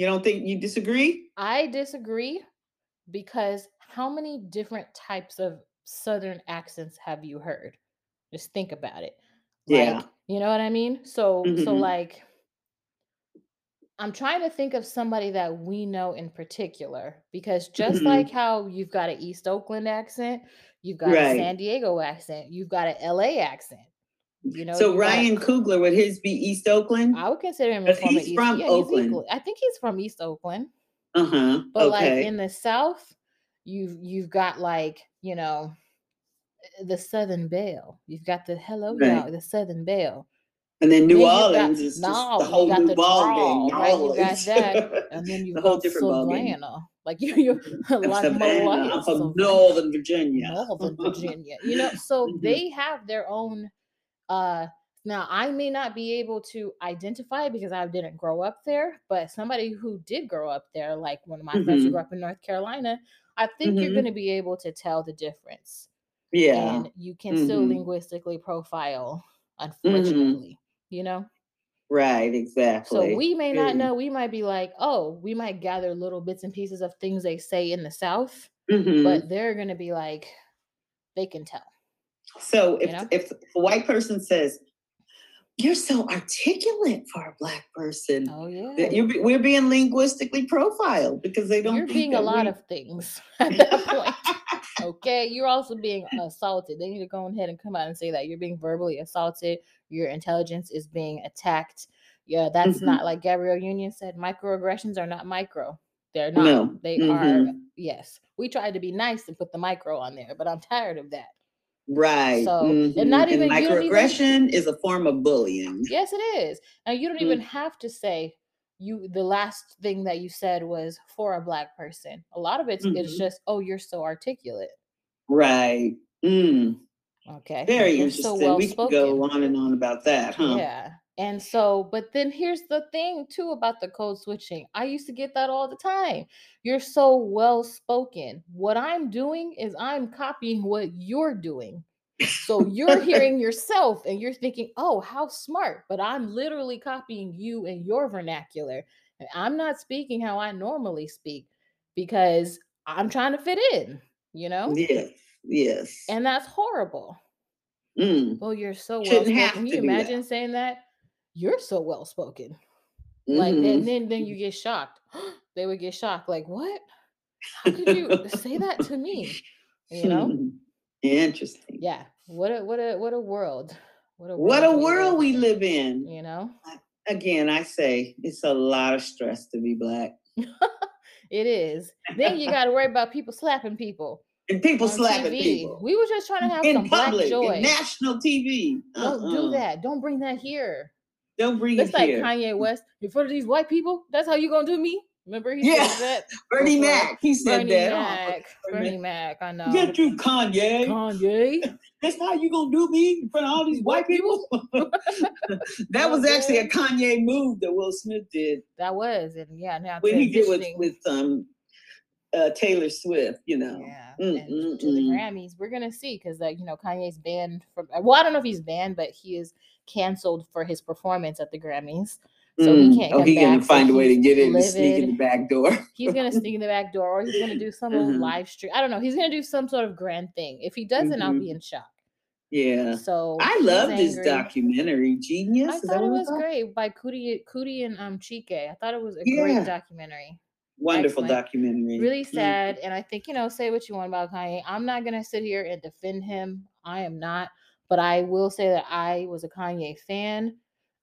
don't think you disagree? I disagree, because how many different types of Southern accents have you heard? Just think about it. Yeah. You know what I mean? So, so like, I'm trying to think of somebody that we know in particular, because just like how you've got an East Oakland accent, you've got a San Diego accent, you've got an LA accent. You know, so Ryan Coogler, would his be East Oakland? I would consider him from Oakland. He's, I think he's from East Oakland. Uh-huh. But like in the South, you've got like, you know, the Southern Belle. You've got the the Southern Belle. And then New Orleans is just the whole new ball game. Right? You got that. And then you've got Savannah. Like you're a lot more. I'm from Northern Virginia. Northern Virginia. You know, so they have their own. Now, I may not be able to identify because I didn't grow up there, but somebody who did grow up there, like one of my friends who grew up in North Carolina, I think you're going to be able to tell the difference. Yeah. And you can still linguistically profile, unfortunately, you know? Right, exactly. So we may not know. We might be like, oh, we might gather little bits and pieces of things they say in the South, but they're going to be like, they can tell. So if a white person says, "You're so articulate for a black person," we're being linguistically profiled because they don't. You're being a lot of things at that point. Okay, you're also being assaulted. They need to go ahead and come out and say that you're being verbally assaulted. Your intelligence is being attacked. Yeah, that's not, like Gabrielle Union said, microaggressions are not micro. They're not. No. They are. Yes, we tried to be nice and put the micro on there, but I'm tired of that. Right. So, and not even microaggression is a form of bullying. Yes, it is. Now you don't even have to say the last thing that you said was for a black person. A lot of it's just, oh, you're so articulate. Right. Mm. Okay. Very interesting. So well we can go on and on about that, huh? Yeah. And so, but then here's the thing too about the code switching. I used to get that all the time. You're so well spoken. What I'm doing is I'm copying what you're doing. So you're hearing yourself and you're thinking, oh, how smart. But I'm literally copying you and your vernacular. And I'm not speaking how I normally speak because I'm trying to fit in, you know? Yes, yes. And that's horrible. Mm. Well, you're so well spoken. Can you imagine saying that? You're so well spoken. Like, and then you get shocked. They would get shocked. Like, what? How could you say that to me? You know? Interesting. Yeah. What a world. What a world we live in. You know? Again, I say it's a lot of stress to be black. It is. Then you got to worry about people slapping people. And people slapping TV. People. We were just trying to have some public black joy. In national TV. Don't do that. Don't bring that here. Don't bring it like here. It's like Kanye West. In front of these white people, that's how you going to do me? Remember he said that? Bernie Mac. He said that. Bernie Mac. I know. Get you, Kanye. Kanye. That's how you going to do me in front of all these white people? That was actually a Kanye move that Will Smith did. That was. And yeah, now when he did with Taylor Swift, you know, to the Grammys, we're gonna see because you know, Kanye's banned from. Well, I don't know if he's banned, but he is canceled for his performance at the Grammys, so he can't. Oh, he's gonna find a way to get in and sneak in the back door. He's gonna sneak in the back door, or he's gonna do some live stream. I don't know. He's gonna do some sort of grand thing. If he doesn't, I'll be in shock. Yeah. So I love this documentary, Genius. I thought it was great by Kuti and Chike. I thought it was a great documentary. Wonderful documentary. Really sad. And I think, you know, say what you want about Kanye. I'm not going to sit here and defend him. I am not. But I will say that I was a Kanye fan.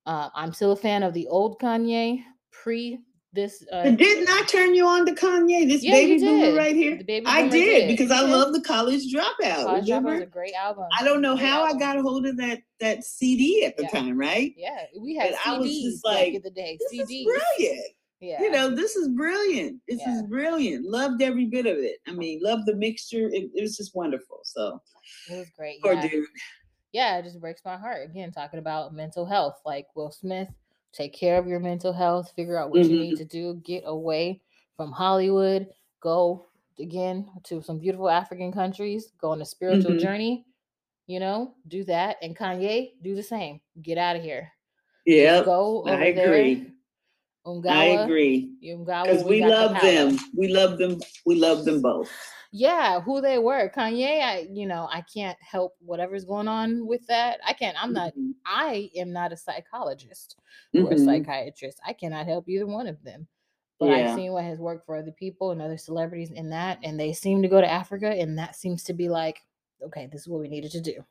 I'm still a fan of the old Kanye, pre this. Didn't I turn you on to Kanye? This baby boomer right here? The baby boomer I did because I love the College Dropout. College Dropout was a great album. I don't know how I got a hold of that CD at the time, right? Yeah, we had CDs I was just like, back in the day. This CDs. Is brilliant. Yeah. You know, this is brilliant. This is brilliant. Loved every bit of it. I mean, loved the mixture. It was just wonderful. So it was great. Poor dude. Yeah, it just breaks my heart. Again, talking about mental health. Like Will Smith, take care of your mental health. Figure out what you need to do. Get away from Hollywood. Go again to some beautiful African countries. Go on a spiritual journey. You know, do that. And Kanye, do the same. Get out of here. Yeah. Go over there. Ungawa, I agree. Because we love them. We love them. We love them both. Yeah, who they were. Kanye, I can't help whatever's going on with that. I am not a psychologist or a psychiatrist. I cannot help either one of them. But I've seen what has worked for other people and other celebrities in that. And they seem to go to Africa. And that seems to be like, okay, this is what we needed to do.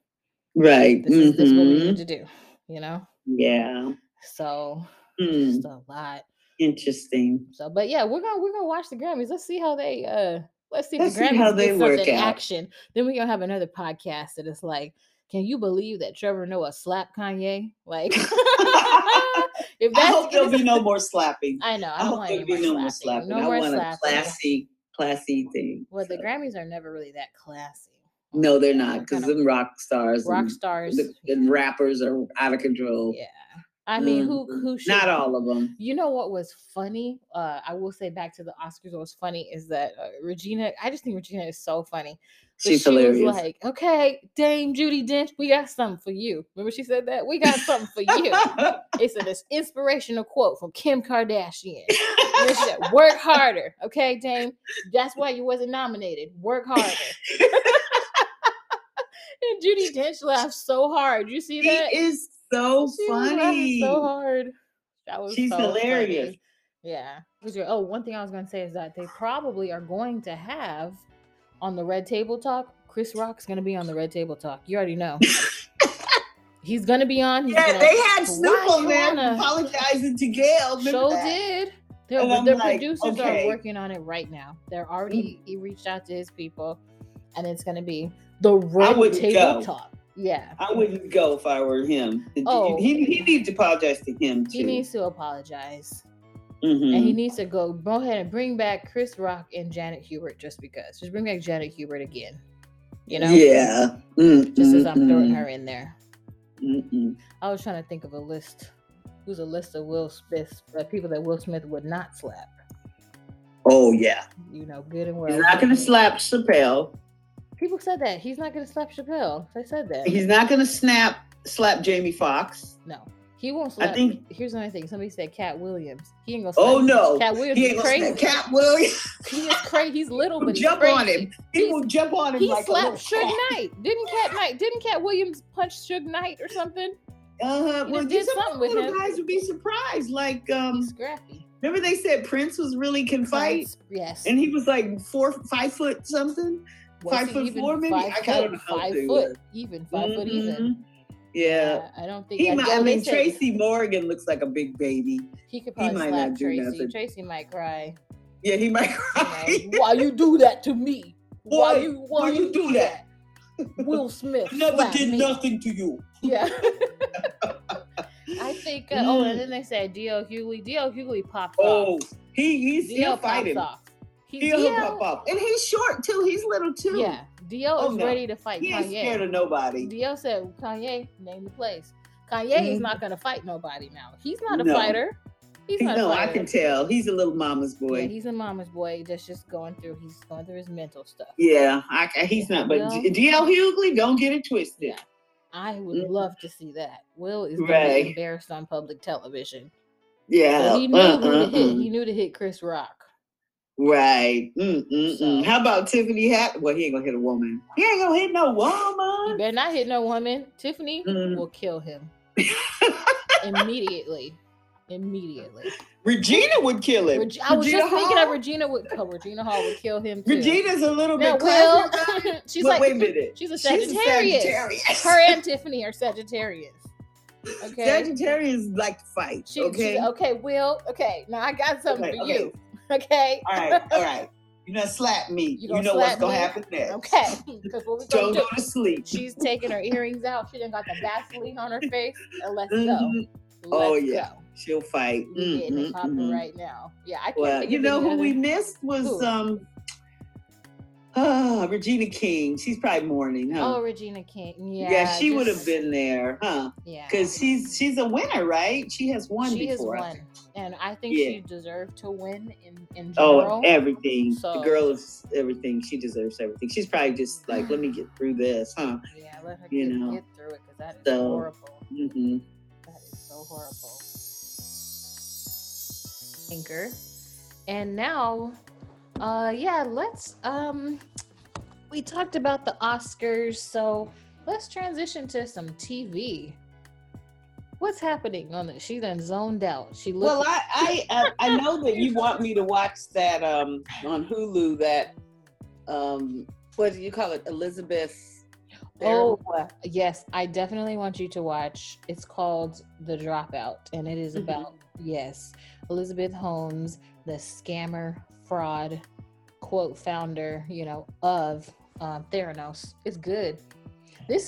Right. This is what we need to do, you know? Yeah. So just a lot. Interesting. So, but yeah, we're gonna watch the Grammys. Let's see how they work out. Action. Then we're gonna have another podcast that is like, can you believe that Trevor Noah slapped Kanye? Like, if that's, I hope there'll be no more slapping. I know. I hope there'll be no more slapping. I want a classy thing. Well, so. The Grammys are never really that classy. No, they're not, because them rock stars, and rappers are out of control. Yeah. I mean, who should? Not all of them. You know what was funny? I will say back to the Oscars, what was funny is that Regina, I just think Regina is so funny. She's hilarious. Was like, okay, Dame Judi Dench, we got something for you. Remember she said that? We got something for you. It's an inspirational quote from Kim Kardashian. She said, work harder. Okay, Dame, that's why you wasn't nominated. Work harder. And Judi Dench laughed so hard. You see that? It is so funny. So hard. That was She's so hilarious. Funny. Yeah. Oh, one thing I was going to say is that they probably are going to have on the Red Table Talk. Chris Rock's going to be on the Red Table Talk. You already know. He's going to be on. They had Snoop on there apologizing to Gail. Show did. Their producers are working on it right now. They're already, he reached out to his people, and it's going to be the Red Table Talk. Yeah, I wouldn't go if I were him. He needs to apologize to him too. He needs to apologize, and he needs to go ahead and bring back Chris Rock and Janet Hubert. Just bring back Janet Hubert again. You know? Yeah. Just as I'm throwing her in there. I was trying to think of a list. Who's a list of Will Smith people that Will Smith would not slap? Oh yeah. You know, good and well. He's not going to slap Chappelle. People said that. He's not going to slap Chappelle. They said that. He's not going to slap Jamie Foxx. No. He won't slap. I think... Here's another thing. Somebody said Cat Williams. He ain't going to slap him. Oh, no. Cat Williams is crazy. Cat Williams. He is crazy. He's little, but he's jump crazy. On him. He will jump on him like a little cat. He slapped Suge Knight. Didn't Cat Williams punch Suge Knight or something? Well, just something with him. Guys would be surprised. Like, Scrappy. Remember they said Prince was really can fight? Yes. And he was like 5 foot something? Five foot, maybe. Yeah. I don't think. Tracy Morgan looks like a big baby. He could probably slap Tracy. Tracy might cry. Yeah, he might cry. You know, why you do that to me? Boy, why you do that? Will Smith. Never did nothing to you. Yeah. I think. Oh, and then they said D.L. Hughley. D.L. Hughley popped off. Oh, he'll fight him. He'll pop up. And he's short too. He's little too. Yeah. D.O. is ready to fight Kanye. He ain't scared of nobody. D.O. said, Kanye, name the place. Kanye is not going to fight nobody now. He's not a fighter. He's not a fighter. I can tell. He's a little mama's boy. Yeah, he's a mama's boy that's just going through his mental stuff. Yeah. He's not. But D.L. Hughley, don't get it twisted. Yeah. I would love to see that. Will is going to be embarrassed on public television. Yeah. So he knew who to hit. He knew to hit Chris Rock. Right. So, how about Tiffany Haddish? Well, he ain't gonna hit a woman. He ain't gonna hit no woman. You better not hit no woman. Tiffany will kill him immediately. Regina would kill him. Regina Hall would kill him too. Regina's a little bit clever. She's like, wait a minute. She's a Sagittarius. Her and Tiffany are Sagittarius. Okay. Sagittarians like to fight. Now I got something for you. Okay. All right. You're gonna slap me. You know what's gonna happen next. Okay. Because what we gonna do? Go to sleep. She's taking her earrings out. She done got the Vaseline on her face. And let's go. Let's go. She'll fight. It's popping right now. Yeah, I can't. Well, you know who we missed was Regina King. She's probably mourning, huh? Oh, Regina King. Yeah. Yeah, she would have been there, huh? Yeah. Because she's a winner, right? She has won before. She has won. And I think she deserved to win in general. Oh, everything. So, the girl is everything. She deserves everything. She's probably just like, let me get through this, huh? Yeah, let her get through it, because that is horrible. Mm-hmm. That is so horrible. Anchor. And now... we talked about the Oscars, so let's transition to some TV. What's happening on it? She done zoned out. I know that you want me to watch that on Hulu, that what do you call it, Elizabeth Oh, yes. I definitely want you to watch. It's called The Dropout, and it is about, yes, Elizabeth Holmes, the scammer, fraud, quote, founder, you know, of Theranos. It's good.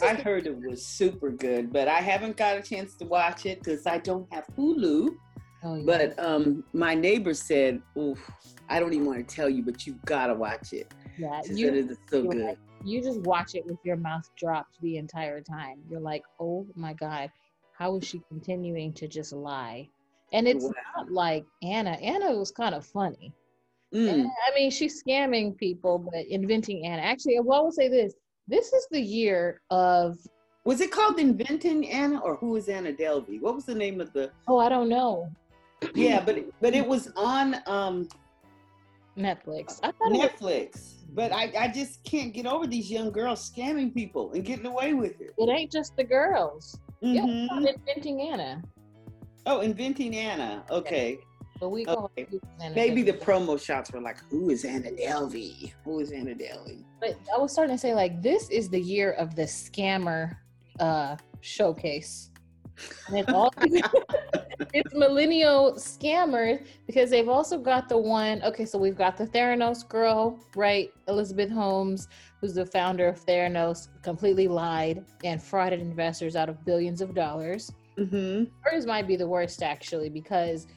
I heard it was super good, but I haven't got a chance to watch it because I don't have Hulu. Oh, yeah. But my neighbor said, oof, I don't even want to tell you, but you've got to watch it. Yeah, it's so good. Like, you just watch it with your mouth dropped the entire time. You're like, oh my God, how is she continuing to just lie? And it's not like Anna. Anna was kind of funny. And, I mean, she's scamming people, but inventing Anna. Actually, well, I will say this. This is the year of... Was it called Inventing Anna, or Who is Anna Delvey? What was the name of the... Oh, I don't know. Yeah, but it was on... Netflix. But I just can't get over these young girls scamming people and getting away with it. It ain't just the girls. Yeah, it's called Inventing Anna. Oh, Inventing Anna. Okay. But we go maybe the promo shots were like, who is Anna Delvey? Who is Anna Delvey? But I was starting to say, like, this is the year of the scammer showcase. And it's all it's millennial scammers, because they've also got the one, okay, so we've got the Theranos girl, right? Elizabeth Holmes, who's the founder of Theranos, completely lied and frauded investors out of billions of dollars. Hers might be the worst, actually, because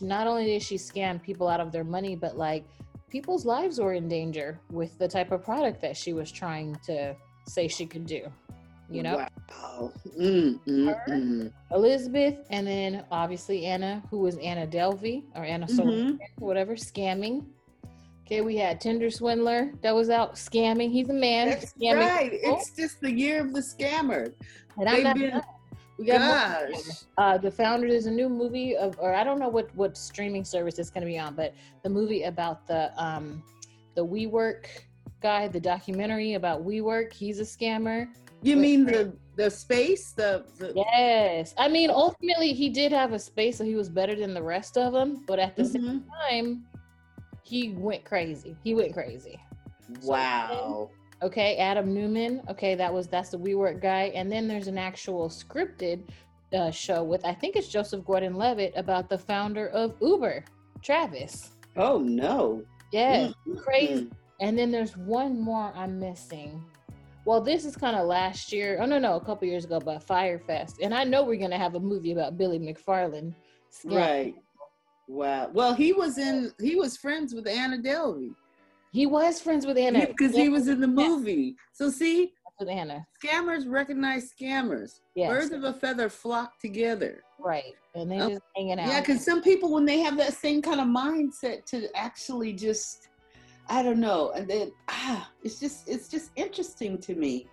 not only did she scam people out of their money, but like people's lives were in danger with the type of product that she was trying to say she could do. You know, wow. Her, Elizabeth, and then obviously Anna, who was Anna Delvey or Anna Solange, whatever, scamming. Okay, we had Tinder Swindler that was out scamming. He's a man. That's scamming. Right. It's just the year of the scammer. And we got The Founder. There's a new movie or I don't know what streaming service it's going to be on, but the movie about the WeWork guy, the documentary about WeWork. He's a scammer. You mean the space? Yes. I mean, ultimately, he did have a space, so he was better than the rest of them. But at the same time, he went crazy. Wow. So, okay, Adam Newman. Okay, that's the WeWork guy. And then there's an actual scripted show with, I think it's Joseph Gordon-Levitt, about the founder of Uber, Travis. Oh, no. Yes, crazy. And then there's one more I'm missing. Well, this is kind of last year. Oh, no, a couple years ago, by Firefest. And I know we're going to have a movie about Billy McFarland. Right. Wow. Well, he was friends with Anna Delvey. He was friends with Anna. Because he was in the movie. So see, with Anna. Scammers recognize scammers. Yes. Birds of a feather flock together. Right. And they're just hanging out. Yeah, because some people, when they have that same kind of mindset to actually just... I don't know, and then it's just interesting to me.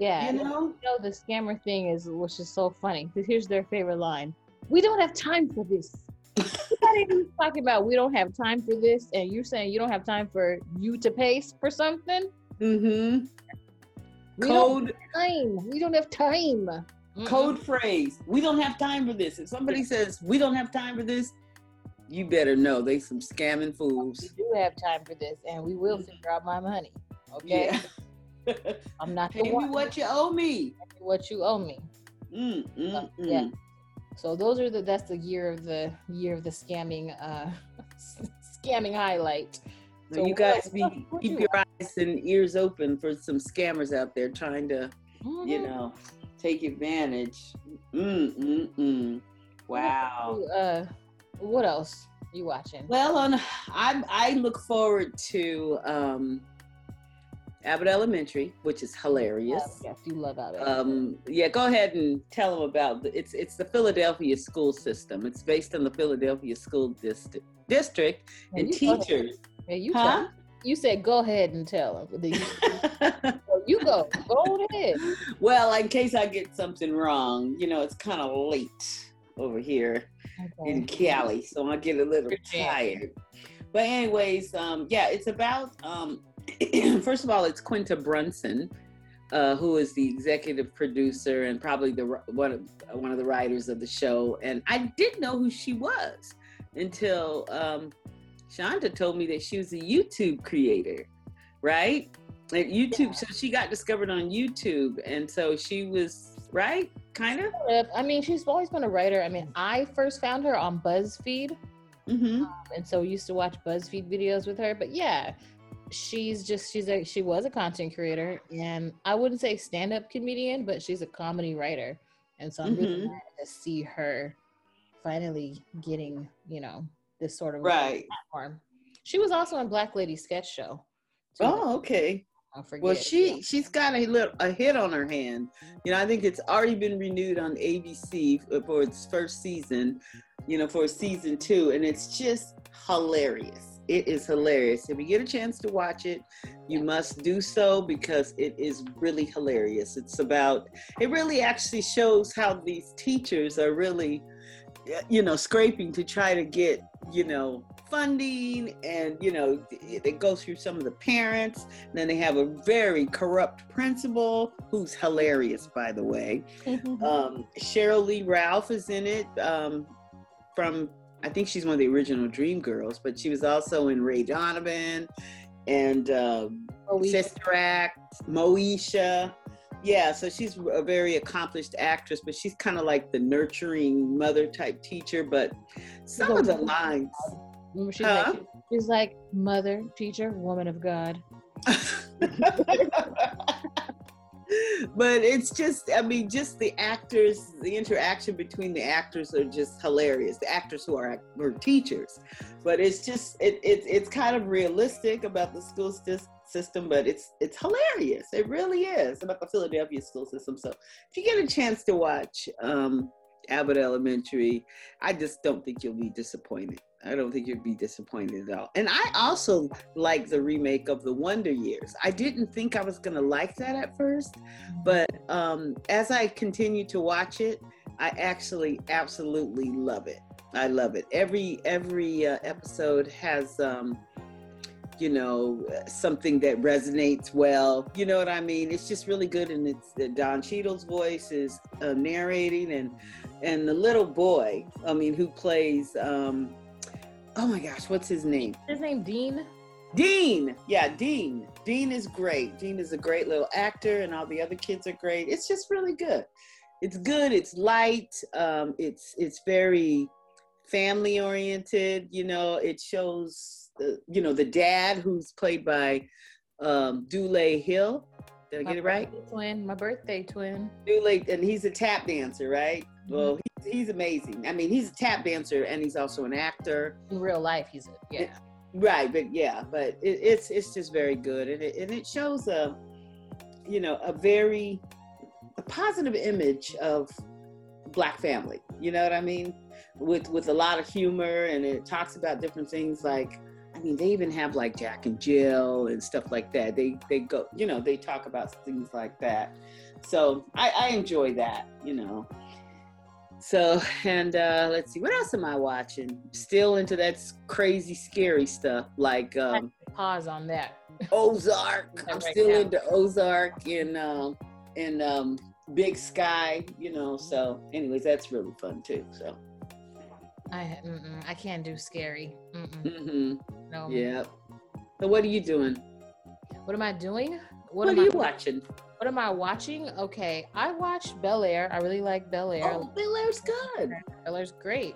Yeah, you know, the scammer thing which is so funny, because here's their favorite line: "We don't have time for this." Everybody's talking about we don't have time for this, and you're saying you don't have time for you to pay for something. We don't have time. Code phrase: "We don't have time for this." If somebody says we don't have time for this, you better know they some scamming fools. We do have time for this, and we will figure out my money. Okay, yeah. I'm not. Pay me what you owe me. Yeah. So those are that's the year of the scamming scamming highlight. So you guys keep your eyes and ears open for some scammers out there trying to, take advantage. Wow. What else you watching? Well, I look forward to Abbott Elementary, which is hilarious. Oh, yes, you love Abbott. Yeah, go ahead and tell them about it's the Philadelphia school system. It's based on the Philadelphia school district and teachers. Yeah, you said go ahead and tell them. You go ahead. Well, in case I get something wrong, it's kind of late over here. Okay. In Cali, so I get a little tired. But anyways, it's about, first of all, it's Quinta Brunson, who is the executive producer and probably one of the writers of the show. And I didn't know who she was until Shonda told me that she was a YouTube creator, right? Like YouTube, yeah. So she got discovered on YouTube, and so she was, right? Kind of? I mean, she's always been a writer. I mean, I first found her on BuzzFeed, and so we used to watch BuzzFeed videos with her, but yeah, she was a content creator, and I wouldn't say stand-up comedian, but she's a comedy writer, and so I'm really glad to see her finally getting, you know, this sort of platform. She was also on Black Lady Sketch Show. Too. Oh, okay. Well, she's got a hit on her hand. You know, I think it's already been renewed on ABC for its first season, you know, for season 2. And it's just hilarious. It is hilarious. If you get a chance to watch it, you must do so because it is really hilarious. It really actually shows how these teachers are really, you know, scraping to try to get, you know, funding, and you know it goes through some of the parents, and then they have a very corrupt principal who's hilarious, by the way. Cheryl Lee Ralph is in it, from, I think she's one of the original Dreamgirls, but she was also in Ray Donovan and Sister Act, Moesha. Yeah, so she's a very accomplished actress, but she's kind of like the nurturing mother type teacher, but some of the lines. Remember, she's like, mother, teacher, woman of God. But it's just, I mean, just the actors, the interaction between the actors are just hilarious. The actors who are teachers. But it's just, it's kind of realistic about the school system, but it's hilarious. It really is, about the Philadelphia school system. So if you get a chance to watch Abbott Elementary, I just don't think you'll be disappointed. I don't think you'd be disappointed at all. And I also like the remake of The Wonder Years. I didn't think I was going to like that at first, but as I continue to watch it, I actually absolutely love it. I love it. Every episode has, you know, something that resonates well. You know what I mean? It's just really good, and it's Don Cheadle's voice is narrating, and the little boy, I mean, who plays... oh my gosh, what's his name? His name, Dean? Dean! Yeah, Dean. Dean is great. Dean is a great little actor, and all the other kids are great. It's just really good. It's good, it's light, it's very family-oriented, you know. It shows, you know, the dad, who's played by Dule Hill. Did I get it right? My birthday twin. Dule, and he's a tap dancer, right? Mm-hmm. Well, he's amazing. I mean, he's a tap dancer, and he's also an actor. In real life, he's it's just very good, and it shows a very positive image of Black family. You know what I mean? With a lot of humor, and it talks about different things like, I mean, they even have like Jack and Jill and stuff like that. They go, you know, they talk about things like that. So I enjoy that, you know. So, and let's see, what else am I watching? Still into that crazy, scary stuff, like... pause on that. Ozark. I'm still into Ozark and Big Sky, you know, so anyways, that's really fun too, so. I can't do scary. No. Yeah. So what are you doing? What am I doing? What are you watching? What am I watching? Okay, I watched Bel Air. I really like Bel Air. Oh, Bel Air's good. Bel Air's great.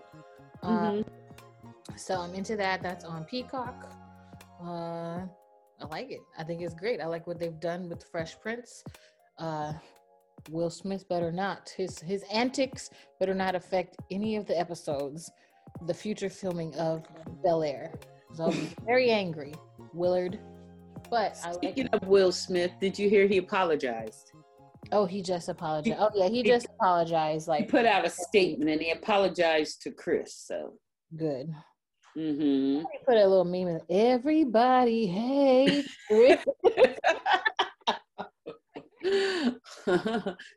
So I'm into that. That's on Peacock. I like it. I think it's great. I like what they've done with Fresh Prince. Will Smith better not. His antics better not affect any of the episodes, the future filming of Bel Air. So I'll be very angry, Willard. But speaking of Will Smith, did you hear he apologized? Oh, he just apologized. He just apologized. Like, he put out a statement and he apologized to Chris. So good. Mm-hmm. He put a little meme in. Everybody hates Chris.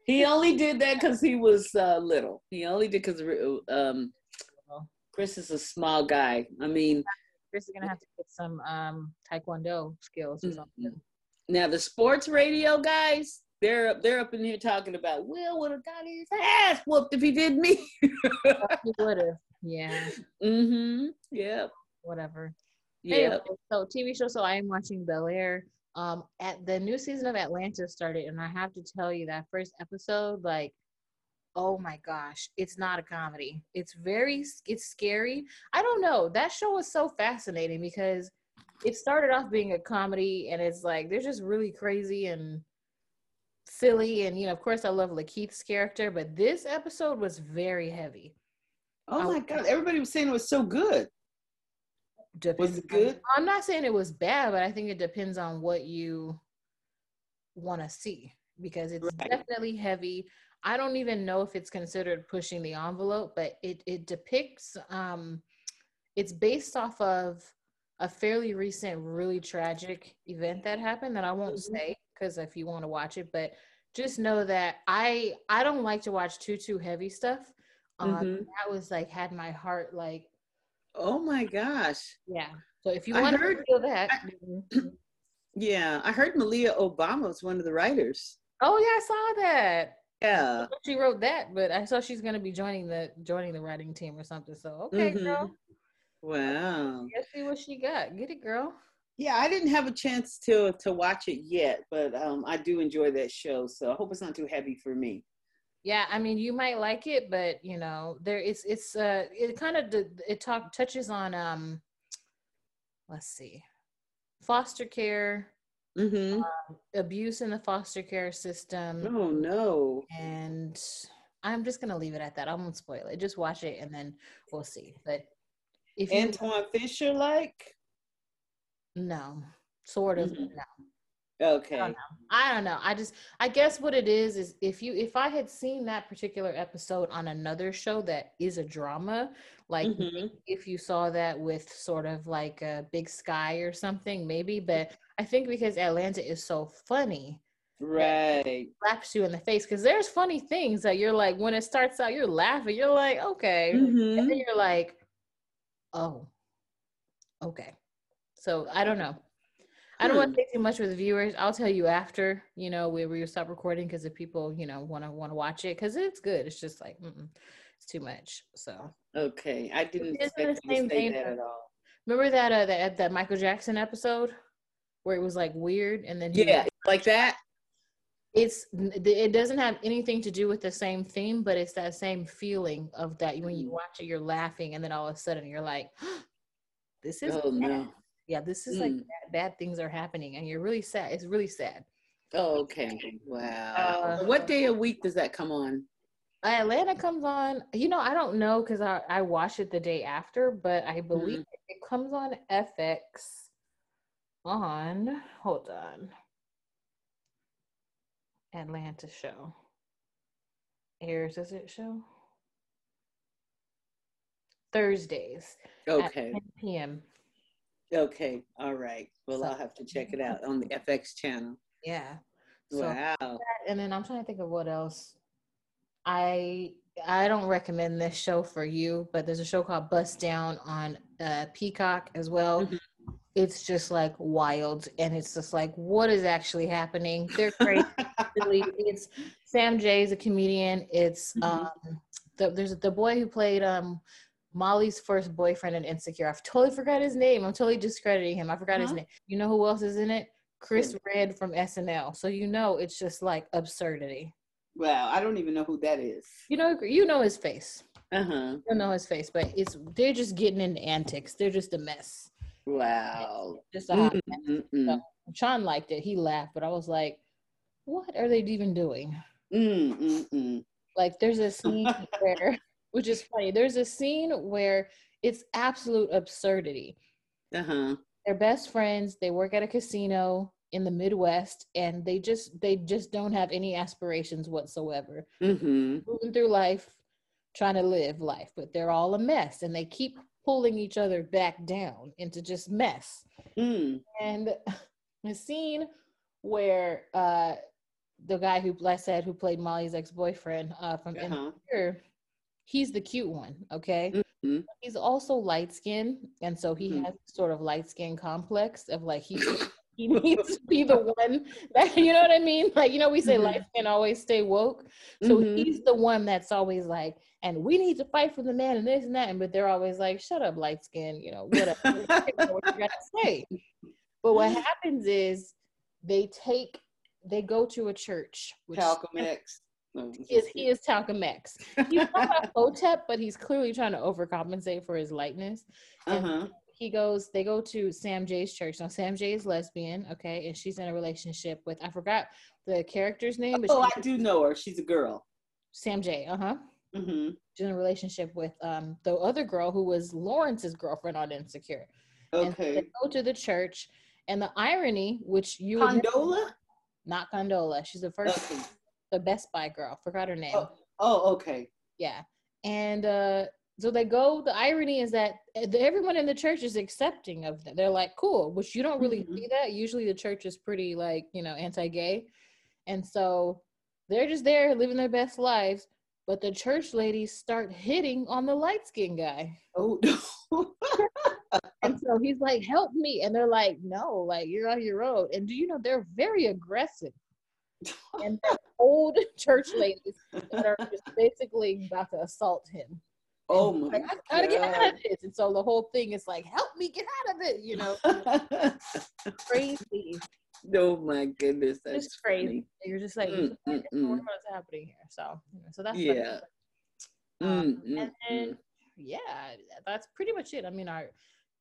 He only did that because he was little. He only did because Chris is a small guy. I mean. Chris is going to have to get some Taekwondo skills or something. Now, the sports radio guys, they're up in here talking about, Will would have got his ass whooped if he did me. He would have, yeah. Mm-hmm, yeah. Whatever. Yeah. Anyway, so TV show, so I am watching Bel Air. At the new season of Atlanta started, and I have to tell you that first episode, like, oh my gosh, it's not a comedy. It's scary. I don't know. That show was so fascinating because it started off being a comedy, and it's like, they're just really crazy and silly. And, you know, of course I love Lakeith's character, but this episode was very heavy. Oh my God. Everybody was saying it was so good. Depends. Was it good? I'm not saying it was bad, but I think it depends on what you want to see, because it's definitely heavy. I don't even know if it's considered pushing the envelope, but it depicts, it's based off of a fairly recent, really tragic event that happened that I won't say, because if you want to watch it, but just know that I don't like to watch too heavy stuff. That was like, had my heart like, oh my gosh. Yeah. So if you want to feel that. I heard Malia Obama was one of the writers. Oh yeah, I saw that. Yeah. She wrote that, but I saw she's going to be joining the writing team or something. So, okay, girl. Wow. Let's see what she got. Get it, girl. Yeah, I didn't have a chance to watch it yet, but I do enjoy that show. So I hope it's not too heavy for me. Yeah, I mean, you might like it, but you know, it touches on let's see, foster care, abuse in the foster care system. Oh no! And I'm just gonna leave it at that. I won't spoil it. Just watch it, and then we'll see. But if Antoine Fisher, like, no, sort of no. Okay. I don't know. I guess what it is if I had seen that particular episode on another show that is a drama, like if you saw that with sort of like a Big Sky or something, maybe, but I think because Atlanta is so funny, right, it slaps you in the face, because there's funny things that you're like, when it starts out, you're laughing, you're like, okay. And then you're like, oh, okay. So I don't know. I don't want to say too much with viewers. I'll tell you after, you know, we stop recording, because if people, you know, want to watch it, because it's good. It's just like, it's too much. So okay, I didn't expect you to say that at all. Remember that Michael Jackson episode where it was like weird, and then like that. It doesn't have anything to do with the same theme, but it's that same feeling of that when you watch it, you're laughing, and then all of a sudden you're like, this is no. Yeah, this is like bad things are happening, and you're really sad. It's really sad. Oh, okay. Wow. What day a week does that come on? Atlanta comes on. You know, I don't know, because I watch it the day after, but I believe it comes on FX on, hold on, Atlanta show. Airs, does it show? Thursdays. Okay. At 10 p.m. Okay, all right. Well, I'll have to check it out on the FX channel. Yeah. Wow. So, and then I'm trying to think of what else. I don't recommend this show for you, but there's a show called Bust Down on Peacock as well. It's just like wild, and it's just like, what is actually happening? They're crazy. It's Sam Jay's a comedian. It's there's the boy who played Molly's first boyfriend in Insecure. I've totally forgot his name. I'm totally discrediting him. I forgot his name. You know who else is in it? Chris Red from SNL. So you know it's just like absurdity. Wow, I don't even know who that is. You know his face. You know his face, but they're just getting into antics. They're just a mess. Wow. Just a hot mess. So, Sean liked it. He laughed, but I was like, what are they even doing? Like, there's a scene where which is funny. There's a scene where it's absolute absurdity. They're best friends. They work at a casino in the Midwest, and they just don't have any aspirations whatsoever. Moving through life, trying to live life, but they're all a mess, and they keep pulling each other back down into just mess. And the scene where the guy who played Molly's ex-boyfriend from Insecure. He's the cute one, okay? He's also light-skinned, and so he has sort of light-skin complex of, like, he needs to be the one that, you know what I mean? Like, you know, we say light-skin always stay woke, so he's the one that's always like, and we need to fight for the man and this and that, but they're always like, shut up, light-skin, you know, whatever. What you gotta say. But what happens is they go to a church. Talcum X. He is Talcum X. He's not Hotep, but he's clearly trying to overcompensate for his lightness. Uh-huh. They go to Sam Jay's church. Now, Sam Jay is lesbian, okay, and she's in a relationship with, I forgot the character's name. But I do know her. She's a girl. Sam Jay, uh-huh. Mm-hmm. She's in a relationship with the other girl who was Lawrence's girlfriend on Insecure. Okay. And they go to the church, and the irony, which you Condola? Not Condola. She's the first, the Best Buy girl. Forgot her name. Oh, okay. Yeah. And so they go, the irony is that everyone in the church is accepting of them. They're like, cool, which you don't really see that. Usually the church is pretty like, anti-gay. And so they're just there living their best lives. But the church ladies start hitting on the light-skinned guy. Oh, no. And so he's like, help me. And they're like, no, like, you're on your own. And do you know, they're very aggressive. And they're old church ladies that are just basically about to assault him. Oh, my God. I gotta get out of this. And so the whole thing is like, help me, get out of it, Crazy. Oh my goodness, that's just crazy. Funny. You're just like, what's happening here? So that's that's pretty much it. I mean, I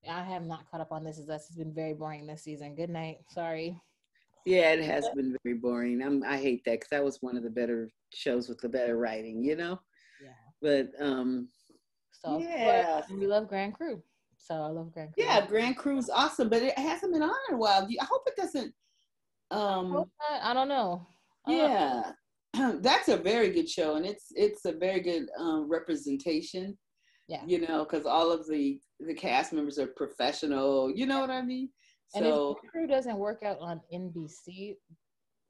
have not caught up on this. It's been very boring this season. Good night. Sorry. Yeah, it has been very boring. I hate that because that was one of the better shows with the better writing, Yeah. But but we love Grand Crew. So I love Grand Crew. Yeah, Grand Crew's awesome, but it hasn't been on in a while. I hope it doesn't. I don't know. Yeah, that's a very good show, and it's a very good representation. Yeah, because all of the cast members are professional. You know what I mean? So, and if Grand Crew doesn't work out on NBC,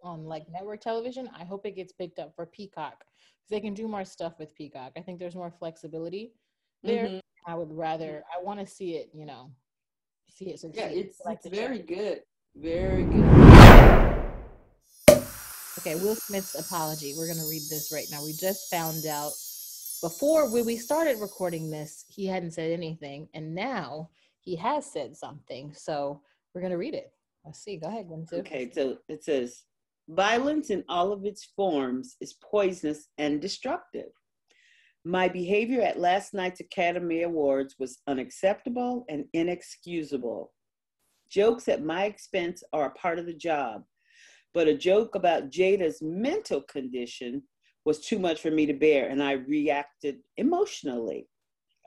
on like network television, I hope it gets picked up for Peacock. They can do more stuff with Peacock. I think there's more flexibility there. Mm-hmm. I would rather, I want to see it, see it. Yeah, it's very good. Very good. Okay, Will Smith's apology. We're going to read this right now. We just found out before when we started recording this, he hadn't said anything. And now he has said something. So we're going to read it. Let's see. Go ahead, Gwen. Okay, so it says, violence in all of its forms is poisonous and destructive. My behavior at last night's Academy Awards was unacceptable and inexcusable. Jokes at my expense are a part of the job, but a joke about Jada's mental condition was too much for me to bear, and I reacted emotionally.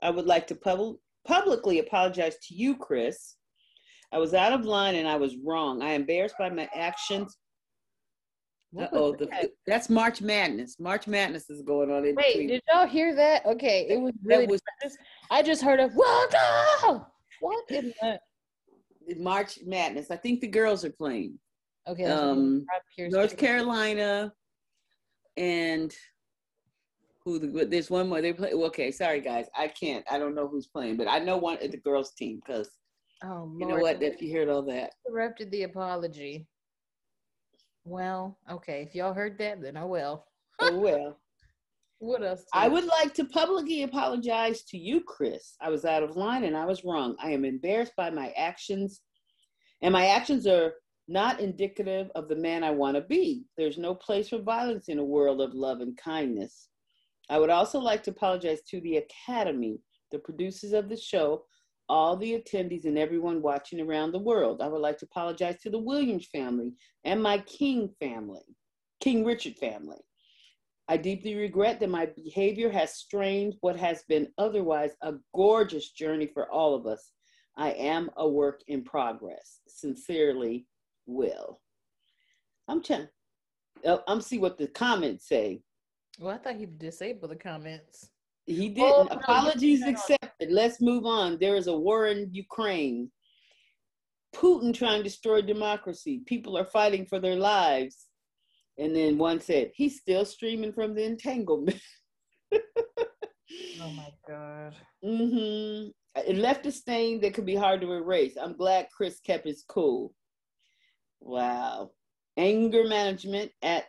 I would like to publicly apologize to you, Chris. I was out of line and I was wrong. I am embarrassed by my actions. Uh-oh, that's March Madness. March Madness is going on in between. Wait, did y'all hear that? Okay, it was really... I just heard of... Welcome! What is that? March Madness. I think the girls are playing. Okay. North Carolina and... There's one more. They play... Okay, sorry, guys. I don't know who's playing, but I know one at the girls' team because... Oh, Lord. You know what? If you heard all that. Interrupted the apology. Well, okay, if y'all heard that, then I will. Oh, well. What else? I would like to publicly apologize to you, Chris. I was out of line and I was wrong. I am embarrassed by my actions, and my actions are not indicative of the man I want to be. There's no place for violence in a world of love and kindness. I would also like to apologize to the Academy, the producers of the show, all the attendees, and everyone watching around the world. I would like to apologize to the Williams family and my King Richard family. I deeply regret that my behavior has strained what has been otherwise a gorgeous journey for all of us. I am a work in progress. Sincerely, Will. I'm see what the comments say. Well, I thought he disabled the comments. He didn't. Oh, no, apologies accepted. Let's move on. There is a war in Ukraine. Putin trying to destroy democracy. People are fighting for their lives. And then one said, he's still streaming from the entanglement. Oh my God. Mm-hmm. It left a stain that could be hard to erase. I'm glad Chris kept his cool. Wow. Anger management at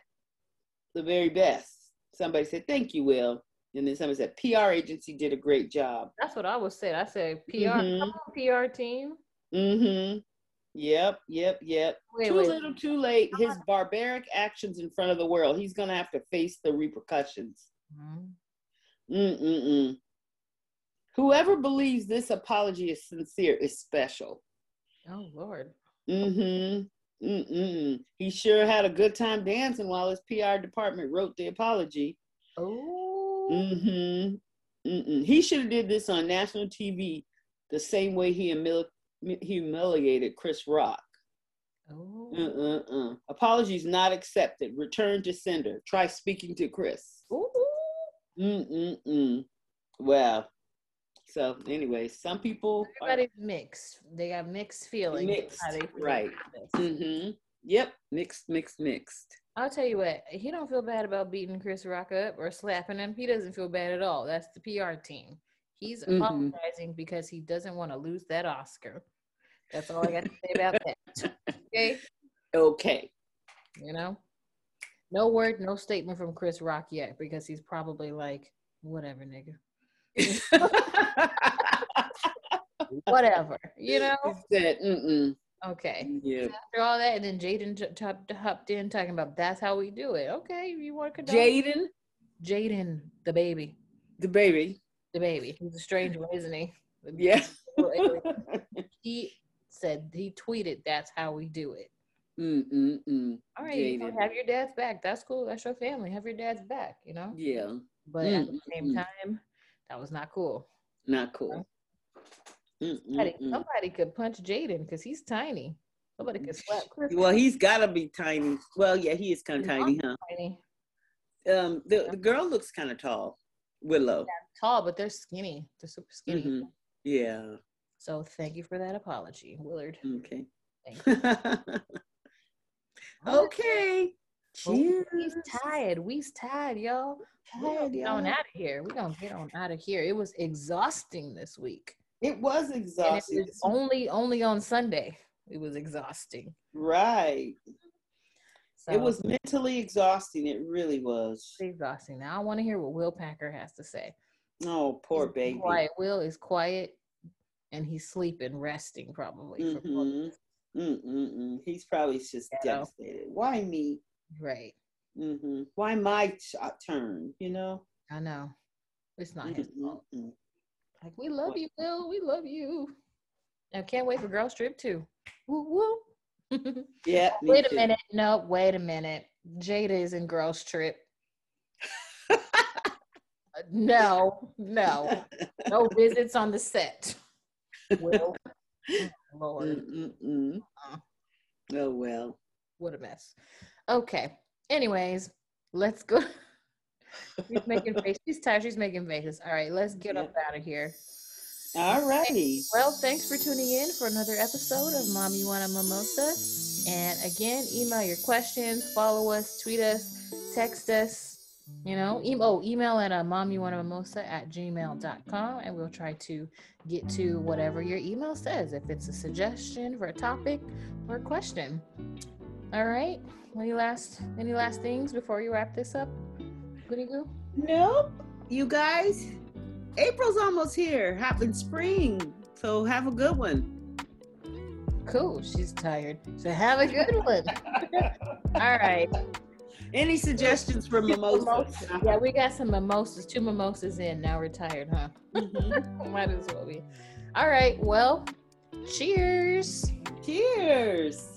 the very best. Somebody said, thank you, Will. And then somebody said, PR agency did a great job. That's what I was saying. I said, PR team. Mm-hmm. Yep. Too little, too late. His barbaric actions in front of the world. He's going to have to face the repercussions. Whoever believes this apology is sincere is special. Oh, Lord. He sure had a good time dancing while his PR department wrote the apology. Oh. He should have did this on national TV the same way he humiliated Chris Rock. Apologies not accepted. Return to sender. Try speaking to Chris. Well, so anyway, some people everybody's mixed. They got mixed feelings. Mixed. I'll tell you what, he don't feel bad about beating Chris Rock up or slapping him. He doesn't feel bad at all. That's the PR team. He's apologizing because he doesn't want to lose that Oscar. That's all I got to say about that. Okay. You know? No word, no statement from Chris Rock yet, because he's probably like, whatever, nigga. Whatever, you know? He said, Okay. Yeah. After all that, and then Jaden hopped in talking about that's how we do it. Okay, you want to condone? Jaden, the baby. The baby. He's a strange one, isn't he? Yeah. He tweeted, "That's how we do it." All right, you know, have your dad's back. That's cool. That's your family. Have your dad's back. You know. Yeah. But at the same time, that was not cool. Not cool. Somebody could punch Jaden because he's tiny. Nobody could slap Chris. Well, he's got to be tiny. Well, yeah, he is kind of tiny, huh? Tiny. The girl looks kind of tall. Willow. Yeah, tall, but they're skinny. They're super skinny. Yeah. So thank you for that apology, Willard. Okay. Thank you. Okay. Cheers. We's tired, y'all. We're on out of here. We're gonna get on out of here. It was exhausting this week. It was exhausting. It was only on Sunday. It was exhausting. Right. So, it was mentally exhausting. It really was. Exhausting. Now I want to hear what Will Packer has to say. Oh, poor baby. Quiet. Will is quiet, and he's sleeping, resting probably. He's probably just devastated. Why me? Right. Why my turn? You know. I know. It's not his fault. Like, we love you, Will. We love you. I can't wait for Girls Trip 2. Woo woo. Yeah. Wait a minute. No, wait a minute. Jada is in Girls Trip. No visits on the set. Will. Oh, Lord. Oh well. What a mess. Okay. Anyways, let's go. She's making faces. She's tired. She's making faces. All right, let's get up out of here. All righty. Well, thanks for tuning in for another episode of Mom You Want a Mimosa. And again, email your questions, follow us, tweet us, text us, you know, email at mommyouwantamimosa@gmail.com, and we'll try to get to whatever your email says, if it's a suggestion for a topic or a question. All right. Any last things before you wrap this up? Goody goo? Nope. You guys, April's almost here. Happens spring. So have a good one. Cool. She's tired. So have a good one. All right. Any suggestions for mimosas? Yeah, we got some mimosas. 2 mimosas in. Now we're tired, huh? Might as well be. All right. Well, cheers. Cheers.